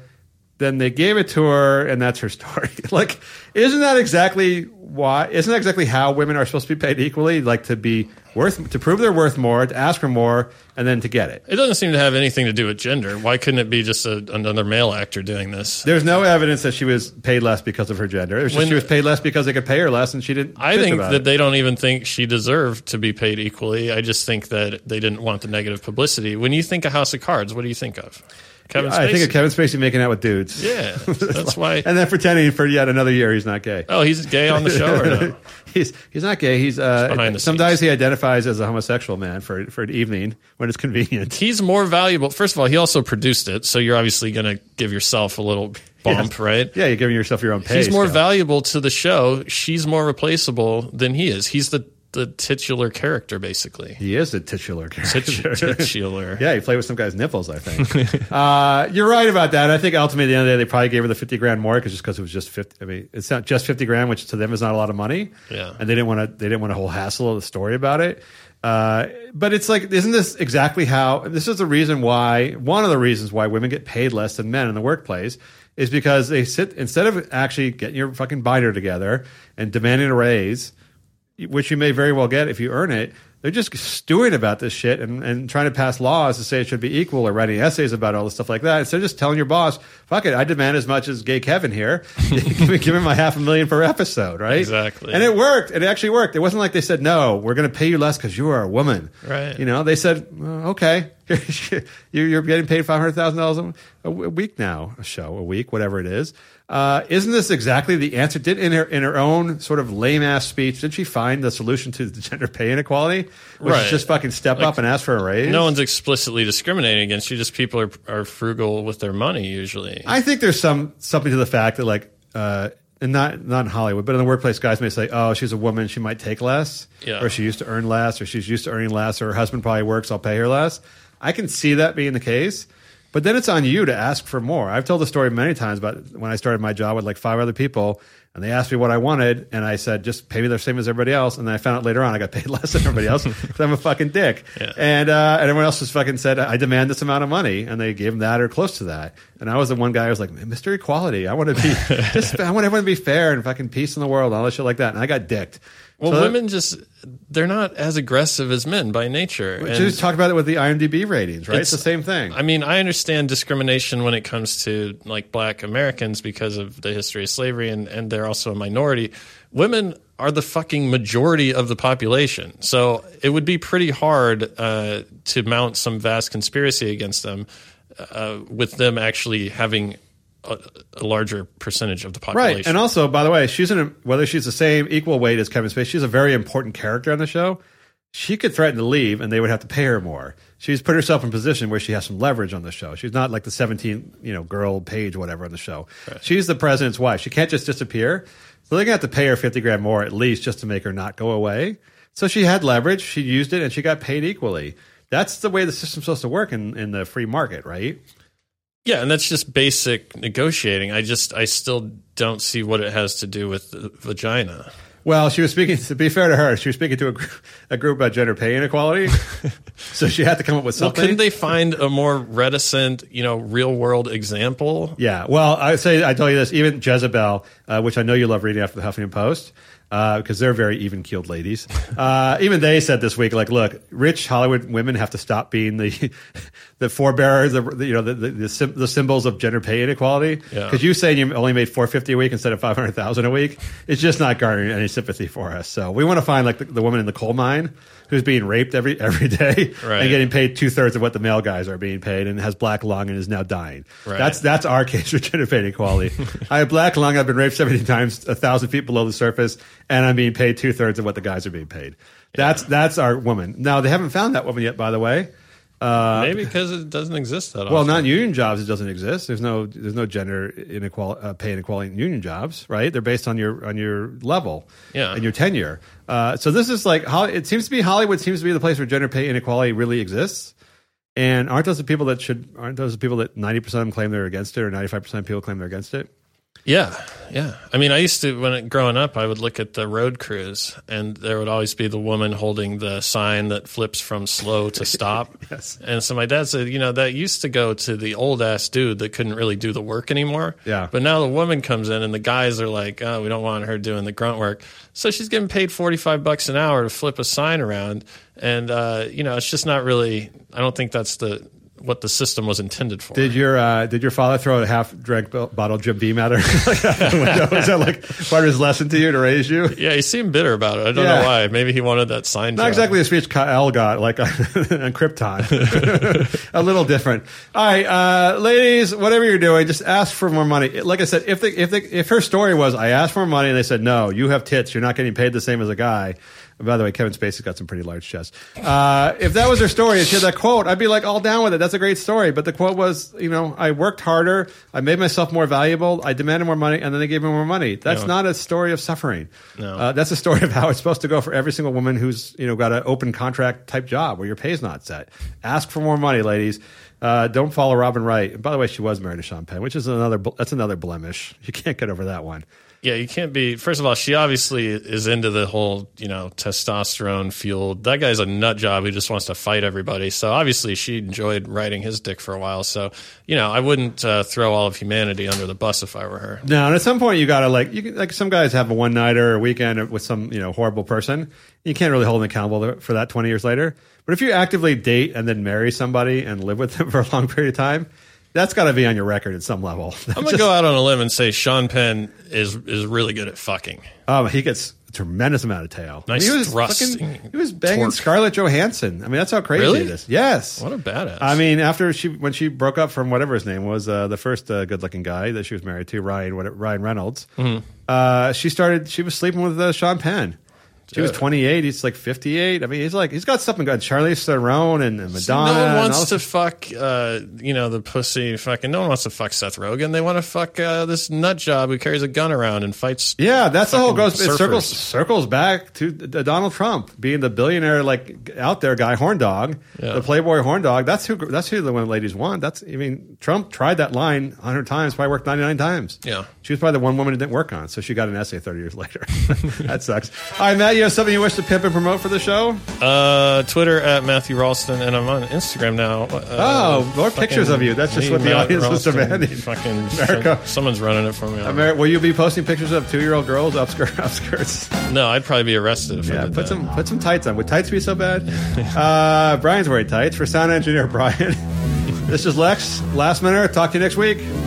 Then they gave it to her, and that's her story. Like, isn't that exactly why? Isn't that exactly how women are supposed to be paid equally? Like to be worth, to prove they're worth more, to ask for more, and then to get it. It doesn't seem to have anything to do with gender. Why couldn't it be just a, another male actor doing this? There's no evidence that she was paid less because of her gender. It was just when, she was paid less because they could pay her less, and she didn't. I think that it. They don't even think she deserved to be paid equally. I just think that they didn't want the negative publicity. When you think of House of Cards, what do you think of? Kevin Spacey. I think of Kevin Spacey making out with dudes. Yeah, that's why. And then pretending for yet another year he's not gay. Oh, he's gay on the show or no? he's, he's not gay. He's, uh, he's behind the sometimes scenes. He identifies as a homosexual man for, for an evening when it's convenient. He's more valuable. First of all, he also produced it, so you're obviously going to give yourself a little bump, yes. Right? Yeah, you're giving yourself your own pay. He's more so. Valuable to the show. She's more replaceable than he is. He's the... the titular character, basically. He is a titular character. Tit- titular. Yeah, he played with some guy's nipples, I think. uh, you're right about that. I think ultimately, at the end of the day, they probably gave her the fifty grand more because just because it was just fifty. I mean, it's not just fifty grand, which to them is not a lot of money. Yeah. And they didn't want to. They didn't want a whole hassle of the story about it. Uh, but it's like, isn't this exactly how, this is the reason why, one of the reasons why women get paid less than men in the workplace is because they sit, instead of actually getting your fucking binder together and demanding a raise, which you may very well get if you earn it, they're just stewing about this shit and, and trying to pass laws to say it should be equal or writing essays about all this stuff like that. Instead of just telling your boss, fuck it, I demand as much as gay Kevin here. give, me, give him my half a million per episode, right? Exactly. And it worked. It actually worked. It wasn't like they said, no, we're going to pay you less because you are a woman. Right. You know, they said, well, okay, you're getting paid five hundred thousand dollars a week now, a show, a week, whatever it is. Uh, isn't this exactly the answer? Did in her in her own sort of lame ass speech, did she find the solution to the gender pay inequality? Which right. is just fucking step like, up and ask for a raise. No one's explicitly discriminating against you. Just people are are frugal with their money usually. I think there's some something to the fact that like, uh, and not not in Hollywood, but in the workplace, guys may say, "Oh, she's a woman; she might take less, yeah. or she used to earn less, or she's used to earning less, or her husband probably works. I'll pay her less." I can see that being the case. But then it's on you to ask for more. I've told the story many times about when I started my job with like five other people, and they asked me what I wanted, and I said, just pay me the same as everybody else. And then I found out later on I got paid less than everybody else because I'm a fucking dick. Yeah. And, uh, and everyone else just fucking said, I demand this amount of money. And they gave them that or close to that. And I was the one guy who was like, Mister Equality, I want to be just, I want everyone to be fair and fucking peace in the world and all that shit like that. And I got dicked. Well, so women just, they're not as aggressive as men by nature. We just talked about it with the IMDb ratings, right? It's, it's the same thing. I mean, I understand discrimination when it comes to like black Americans because of the history of slavery and, and they're also a minority. Women are the fucking majority of the population. So it would be pretty hard uh, to mount some vast conspiracy against them uh, with them actually having A, a larger percentage of the population. Right. And also, by the way, she's in, whether she's the same equal weight as Kevin Spacey, she's a very important character on the show. She could threaten to leave and they would have to pay her more. She's put herself in a position where she has some leverage on the show. She's not like the seventeenth, you know, girl page, whatever on the show. Right. She's the president's wife. She can't just disappear. So they're going to have to pay her fifty grand more at least just to make her not go away. So she had leverage. She used it and she got paid equally. That's the way the system's supposed to work in, in the free market, right? Yeah, and that's just basic negotiating. I just, I still don't see what it has to do with the vagina. Well, she was speaking, to be fair to her, she was speaking to a, gr- a group about gender pay inequality, so she had to come up with something. Well, couldn't they find a more reticent, you know, real-world example? Yeah, well, I say, I tell you this, even Jezebel, uh, which I know you love reading after the Huffington Post, because uh, they're very even-keeled ladies. Uh, even they said this week, like, look, rich Hollywood women have to stop being the the forebearers, the, the, you know, the the, the the symbols of gender pay inequality. Because yeah. you saying you only made four hundred fifty dollars a week instead of five hundred thousand dollars a week, it's just not garnering any sympathy for us. So we want to find like the, the woman in the coal mine who's being raped every every day right. and getting paid two thirds of what the male guys are being paid, and has black lung and is now dying. Right. That's that's our case for gender pay inequality. I have black lung. I've been raped seventy times, a thousand feet below the surface. And I'm being paid two thirds of what the guys are being paid. That's yeah. that's our woman. Now they haven't found that woman yet, by the way. Uh, Maybe because it doesn't exist that often. Well, not in union jobs. It doesn't exist. There's no there's no gender inequality, uh, pay inequality in union jobs, right? They're based on your on your level, yeah. and your tenure. Uh, so this is like it seems to be Hollywood seems to be the place where gender pay inequality really exists. And aren't those the people that should? Aren't those the people that ninety percent of them claim they're against it, or ninety five percent of people claim they're against it? Yeah, yeah. I mean, I used to, when it, growing up, I would look at the road crews, and there would always be the woman holding the sign that flips from slow to stop. yes. And so my dad said, you know, that used to go to the old-ass dude that couldn't really do the work anymore. Yeah. But now the woman comes in, and the guys are like, oh, we don't want her doing the grunt work. So she's getting paid forty-five bucks an hour to flip a sign around, and, uh, you know, it's just not really, I don't think that's the... what the system was intended for. Did your uh, did your father throw a half drank bottle of Jim Beam at her? Was that like part of his lesson to you to raise you? Yeah, he seemed bitter about it. I don't yeah. know why. Maybe he wanted that sign. Not job. Exactly the speech Kyle got, like on Krypton. A little different. All right, uh, ladies, whatever you're doing, just ask for more money. Like I said, if the, if the, if her story was, I asked for more money and they said, no, you have tits, you're not getting paid the same as a guy. By the way, Kevin Spacey's got some pretty large chests. Uh, if that was her story and she had that quote, I'd be like all down with it. That's a great story. But the quote was, you know, I worked harder. I made myself more valuable. I demanded more money. And then they gave me more money. That's no. not a story of suffering. No. Uh, that's a story of how it's supposed to go for every single woman who's, you know, got an open contract type job where your pay's not set. Ask for more money, ladies. Uh, don't follow Robin Wright. And by the way, she was married to Sean Penn, which is another that's another blemish. You can't get over that one. Yeah, you can't be. First of all, she obviously is into the whole, you know, testosterone fueled. That guy's a nut job who just wants to fight everybody. So obviously, she enjoyed riding his dick for a while. So, you know, I wouldn't uh, throw all of humanity under the bus if I were her. No, and at some point, you gotta like, you can, like some guys have a one nighter or a weekend with some, you know, horrible person. You can't really hold them accountable for that twenty years later. But if you actively date and then marry somebody and live with them for a long period of time, that's got to be on your record at some level. I'm going to go out on a limb and say Sean Penn is is really good at fucking. Um, he gets a tremendous amount of tail. Nice I mean, he was thrusting. Fucking, he was banging torque. Scarlett Johansson. I mean, that's how crazy really? it is. Yes. What a badass. I mean, after she when she broke up from whatever his name was, uh, the first uh, good-looking guy that she was married to, Ryan what, Ryan Reynolds, mm-hmm. uh, she started. She was sleeping with uh, Sean Penn. She was twenty-eight. He's like fifty-eight. I mean, he's like he's got something good. Charlize Theron and, and Madonna. See, no one wants to stuff. fuck, uh, you know, the pussy fucking. No one wants to fuck Seth Rogen. They want to fuck uh, this nut job who carries a gun around and fights. Yeah, that's the whole goes. Surfers. It circles circles back to Donald Trump being the billionaire, like out there guy, horn dog, yeah. the Playboy horn dog. That's who. That's who the women ladies want. That's. I mean, Trump tried that line one hundred times. Probably worked ninety-nine times. Yeah, she was probably the one woman it didn't work on. So she got an essay thirty years later. That sucks. All right, Matt. You have something you wish to pimp and promote for the show? Uh, Twitter at Matthew Ralston, and I'm on Instagram now. Uh, oh, more pictures of you. That's just what the Matt audience Ralston, is demanding. Fucking America. Someone's running it for me. Ameri- will you be posting pictures of two-year-old girls upskirts? Upskirts? No, I'd probably be arrested if yeah, I did put that. Some, put some tights on. Would tights be so bad? uh, Brian's wearing tights. For sound engineer Brian, this is Lex. Last Minute. Talk to you next week.